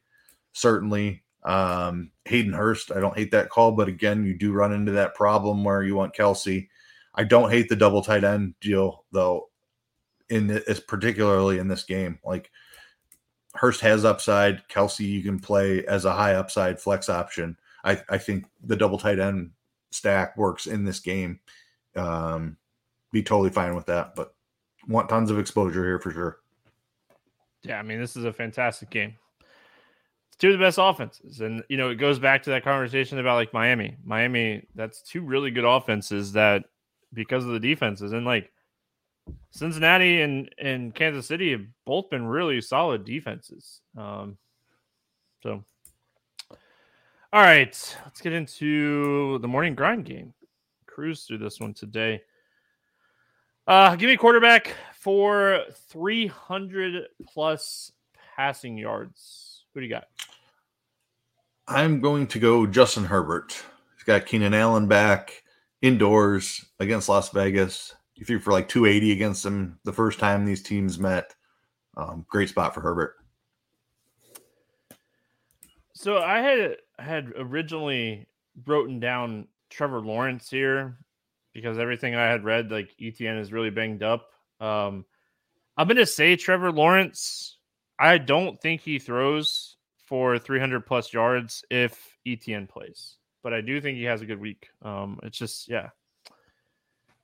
certainly. Um, Hayden Hurst, I don't hate that call, but again, you do run into that problem where you want Kelsey. I don't hate the double tight end deal though, in this, particularly in this game. Like Hurst has upside, Kelsey you can play as a high upside flex option. I, I think the double tight end stack works in this game. Um, be totally fine with that, but want tons of exposure here for sure. Yeah, I mean this is a fantastic game. It's two of the best offenses, and you know it goes back to that conversation about like Miami. Miami, that's two really good offenses that. Because of the defenses and like Cincinnati and, and Kansas City have both been really solid defenses. Um, so, all right, let's get into the morning grind game. Cruise through this one today. Uh, give me quarterback for three hundred plus passing yards. Who do you got? I'm going to go Justin Herbert. He's got Keenan Allen back. Indoors against Las Vegas. He threw for like two eighty against them the first time these teams met. Um, great spot for Herbert. So I had had originally written down Trevor Lawrence here because everything I had read, like E T N is really banged up. Um, I'm going to say Trevor Lawrence. I don't think he throws for three hundred plus yards if E T N plays. But I do think he has a good week. Um, it's just, yeah.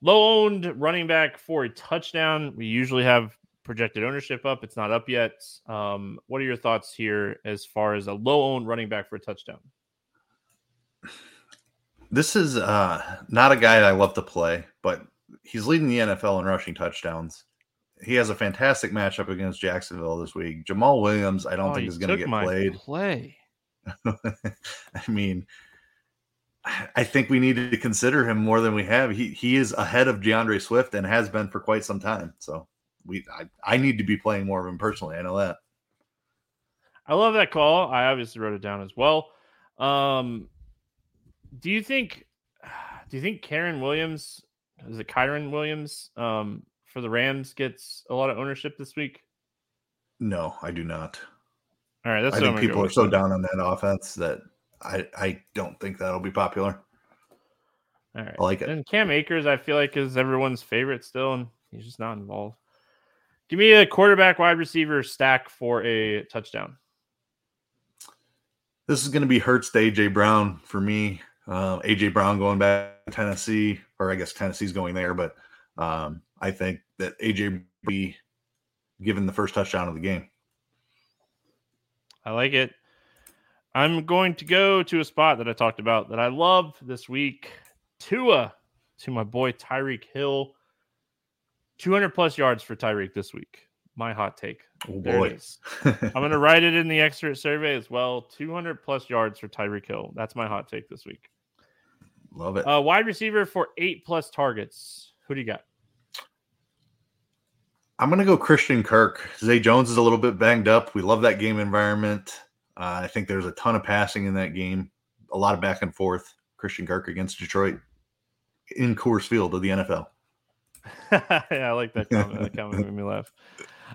Low-owned running back for a touchdown. We usually have projected ownership up. It's not up yet. Um, what are your thoughts here as far as a low-owned running back for a touchdown? This is uh, not a guy that I love to play, but he's leading the N F L in rushing touchdowns. He has a fantastic matchup against Jacksonville this week. Jamal Williams, I don't oh, think is going to get my played. Play. I mean... I think we need to consider him more than we have. He he is ahead of DeAndre Swift and has been for quite some time. So we I, I need to be playing more of him personally. I know that. I love that call. I obviously wrote it down as well. Um, do you think do you think Kyren Williams is it Kyren Williams um, for the Rams gets a lot of ownership this week? No, I do not. All right, that's I what think I'm people go are so down on that offense that. I, I don't think that'll be popular. All right. I like it. And Cam Akers, I feel like, is everyone's favorite still, and he's just not involved. Give me a quarterback wide receiver stack for a touchdown. This is going to be Hurts to A J. Brown for me. Um, A J. Brown going back to Tennessee, or I guess Tennessee's going there, but um, I think that A J will be given the first touchdown of the game. I like it. I'm going to go to a spot that I talked about that I love this week. Tua to my boy Tyreek Hill. two hundred plus yards for Tyreek this week. My hot take. Oh, boy. I'm going to write it in the excerpt survey as well. two hundred plus yards for Tyreek Hill. That's my hot take this week. Love it. Uh, wide receiver for eight plus targets. Who do you got? I'm going to go Christian Kirk. Zay Jones is a little bit banged up. We love that game environment. Uh, I think there's a ton of passing in that game. A lot of back and forth. Christian Kirk against Detroit in Coors Field of the N F L. Yeah, I like that comment. That comment made me laugh.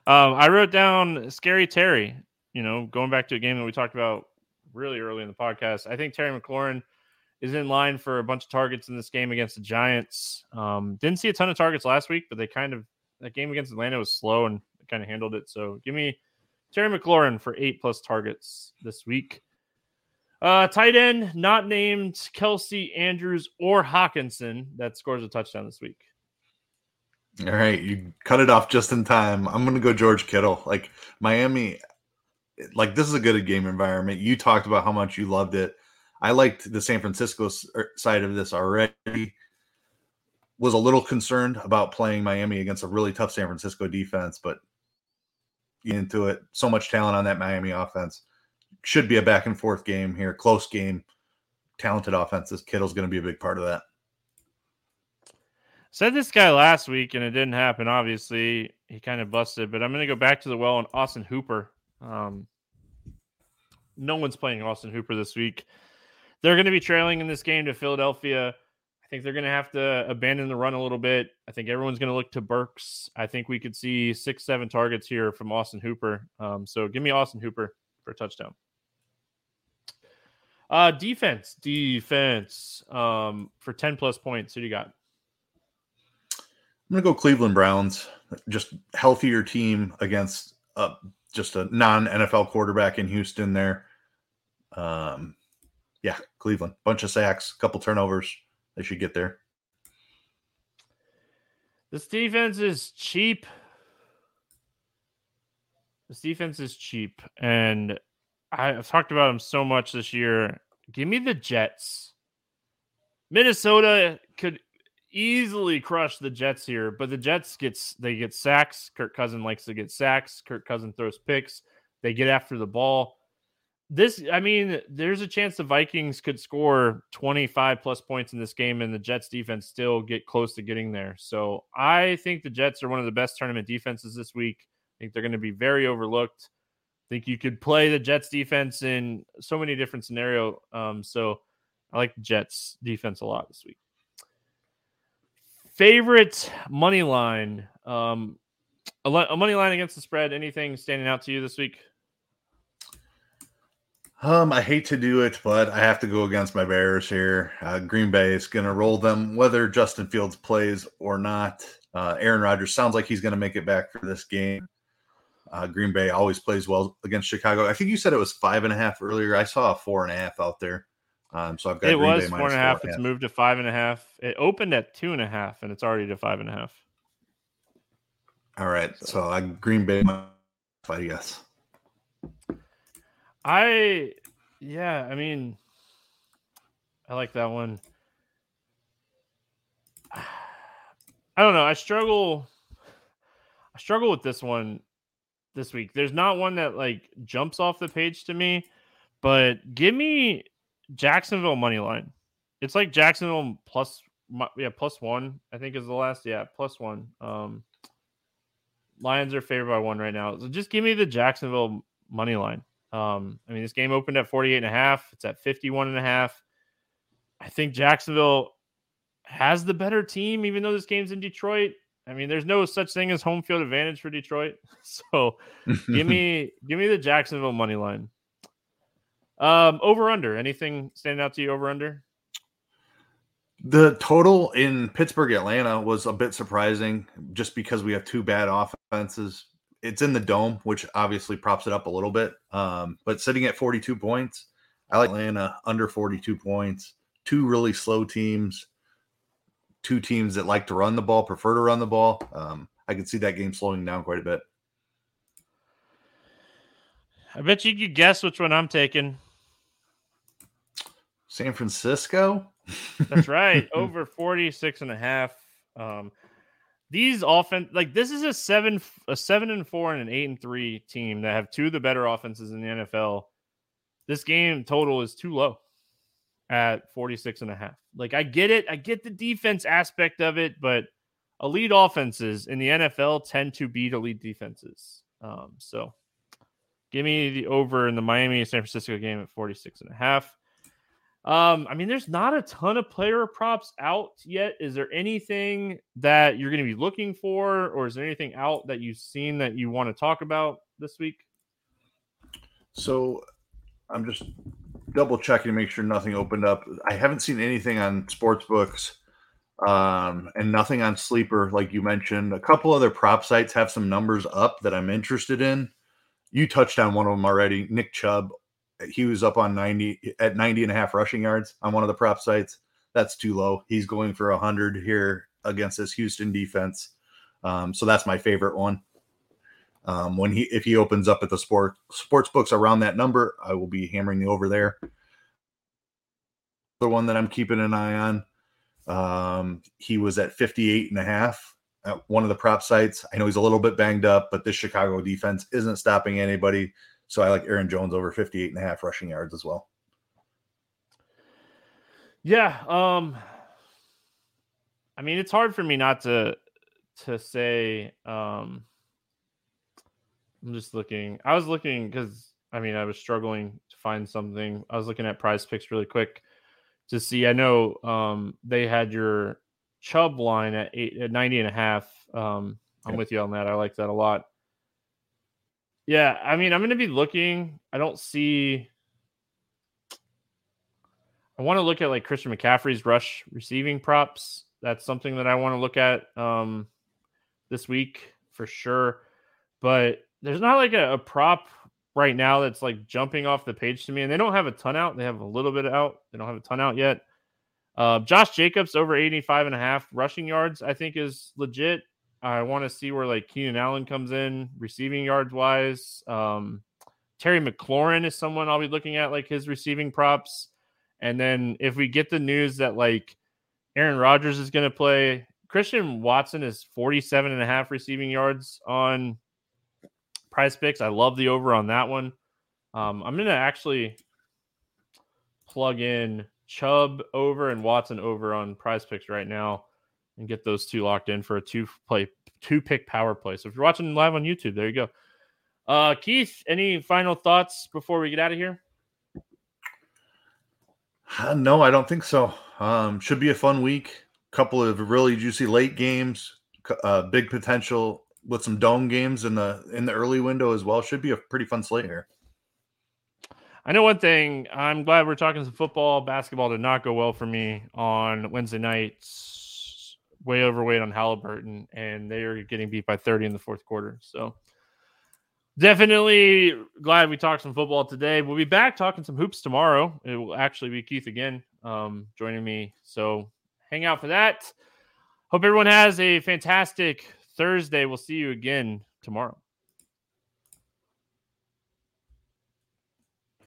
Um, I wrote down Scary Terry, you know, going back to a game that we talked about really early in the podcast. I think Terry McLaurin is in line for a bunch of targets in this game against the Giants. Um, didn't see a ton of targets last week, but they kind of, that game against Atlanta was slow and kind of handled it. So give me Terry McLaurin for eight plus targets this week. Uh, tight end, not named Kelsey, Andrews, or Hawkinson, that scores a touchdown this week. All right, you cut it off just in time. I'm going to go George Kittle. Like, Miami, like, this is a good game environment. You talked about how much you loved it. I liked the San Francisco side of this already. Was a little concerned about playing Miami against a really tough San Francisco defense, but into it. So much talent on that Miami offense. Should be a back-and-forth game here, close game, talented offenses. Kittle's going to be a big part of that. Said this guy last week, and it didn't happen, obviously. He kind of busted, but I'm going to go back to the well on Austin Hooper. Um, no one's playing Austin Hooper this week. They're going to be trailing in this game to Philadelphia. I think they're going to have to abandon the run a little bit. I think everyone's going to look to Burks. I think we could see six, seven targets here from Austin Hooper. Um, so give me Austin Hooper for a touchdown. Uh, defense, defense um, for ten plus points. Who do you got? I'm going to go Cleveland Browns, just healthier team against uh, just a non-N F L quarterback in Houston there. Um, yeah, Cleveland. Bunch of sacks, couple turnovers. They should get there. This defense is cheap. This defense is cheap. And I've talked about them so much this year. Give me the Jets. Minnesota could easily crush the Jets here, but the Jets gets they get sacks. Kirk Cousins likes to get sacks. Kirk Cousins throws picks. They get after the ball. This, I mean, there's a chance the Vikings could score twenty-five plus points in this game, and the Jets defense still get close to getting there. So I think the Jets are one of the best tournament defenses this week. I think they're going to be very overlooked. I think you could play the Jets defense in so many different scenarios. Um, so I like the Jets defense a lot this week. Favorite money line, um, a, le- a money line against the spread. Anything standing out to you this week? Um, I hate to do it, but I have to go against my Bears here. Uh, Green Bay is going to roll them, whether Justin Fields plays or not. Uh, Aaron Rodgers sounds like he's going to make it back for this game. Uh, Green Bay always plays well against Chicago. I think you said it was five and a half earlier. I saw a four and a half out there. Um, so I've got it Green was Bay four and a half. It's half. Moved to five and a half. It opened at two and a half, and it's already to five and a half. All right, so, so I Green Bay, I guess. I, yeah, I mean, I like that one. I don't know. I struggle. I struggle with this one this week. There's not one that like jumps off the page to me, but give me Jacksonville money line. It's like Jacksonville plus yeah plus one, I think is the last yeah plus one. Um, Lions are favored by one right now, so just give me the Jacksonville money line. Um, I mean, this game opened at forty-eight and a half. It's at fifty-one and a half. I think Jacksonville has the better team, even though this game's in Detroit. I mean, there's no such thing as home field advantage for Detroit. So give me give me the Jacksonville money line. Um, over under, anything standing out to you over under? The total in Pittsburgh, Atlanta was a bit surprising just because we have two bad offenses. It's in the dome, which obviously props it up a little bit. Um, but sitting at forty-two points, I like Atlanta under forty-two points. Two really slow teams, two teams that like to run the ball, prefer to run the ball. Um, I could see that game slowing down quite a bit. I bet you could guess which one I'm taking. San Francisco? That's right. Over forty-six and a half. Um, these offense, like this is a seven, a seven and four and an eight and three team that have two of the better offenses in the N F L. This game total is too low at forty-six and a half. Like I get it. I get the defense aspect of it, but elite offenses in the N F L tend to beat elite defenses. Um, so give me the over in the Miami San Francisco game at forty-six and a half. Um, I mean, there's not a ton of player props out yet. Is there anything that you're going to be looking for, or is there anything out that you've seen that you want to talk about this week? So I'm just double checking to make sure nothing opened up. I haven't seen anything on sportsbooks, um, and nothing on Sleeper. Like you mentioned, a couple other prop sites have some numbers up that I'm interested in. You touched on one of them already, Nick Chubb. He was up on ninety at ninety and a half rushing yards on one of the prop sites. That's too low. He's going for a hundred here against this Houston defense. Um, so that's my favorite one. Um, when he, if he opens up at the sport sports books around that number, I will be hammering the over there. The one that I'm keeping an eye on. Um, he was at fifty-eight and a half at one of the prop sites. I know he's a little bit banged up, but this Chicago defense isn't stopping anybody. So I like Aaron Jones over fifty-eight and a half rushing yards as well. Yeah. Um, I mean, it's hard for me not to, to say, um, I'm just looking, I was looking cause I mean, I was struggling to find something. I was looking at Prize Picks really quick to see, I know, um, they had your Chubb line at eight at ninety and a half. Um, I'm yeah. with you on that. I like that a lot. Yeah, I mean, I'm going to be looking. I don't see – I want to look at, like, Christian McCaffrey's rush receiving props. That's something that I want to look at um, this week for sure. But there's not, like, a, a prop right now that's, like, jumping off the page to me. And they don't have a ton out. They have a little bit out. They don't have a ton out yet. Uh, Josh Jacobs over eighty-five and a half rushing yards I think is legit. I want to see where like Keenan Allen comes in receiving yards wise. Um, Terry McLaurin is someone I'll be looking at, like his receiving props. And then if we get the news that like Aaron Rodgers is going to play, Christian Watson is forty-seven and a half receiving yards on Prize Picks. I love the over on that one. Um, I'm going to actually plug in Chubb over and Watson over on Prize Picks right now and get those two locked in for a two play, two pick power play. So if you're watching live on YouTube, there you go. Uh, Keith, any final thoughts before we get out of here? Uh, no, I don't think so. Um, should be a fun week. Couple of really juicy late games, uh, big potential with some dome games in the, in the early window as well. Should be a pretty fun slate here. I know one thing. I'm glad we're talking some football. Basketball did not go well for me on Wednesday nights. Way overweight on Halliburton, and they are getting beat by thirty in the fourth quarter. So definitely glad we talked some football today. We'll be back talking some hoops tomorrow. It will actually be Keith again um, joining me. So hang out for that. Hope everyone has a fantastic Thursday. We'll see you again tomorrow.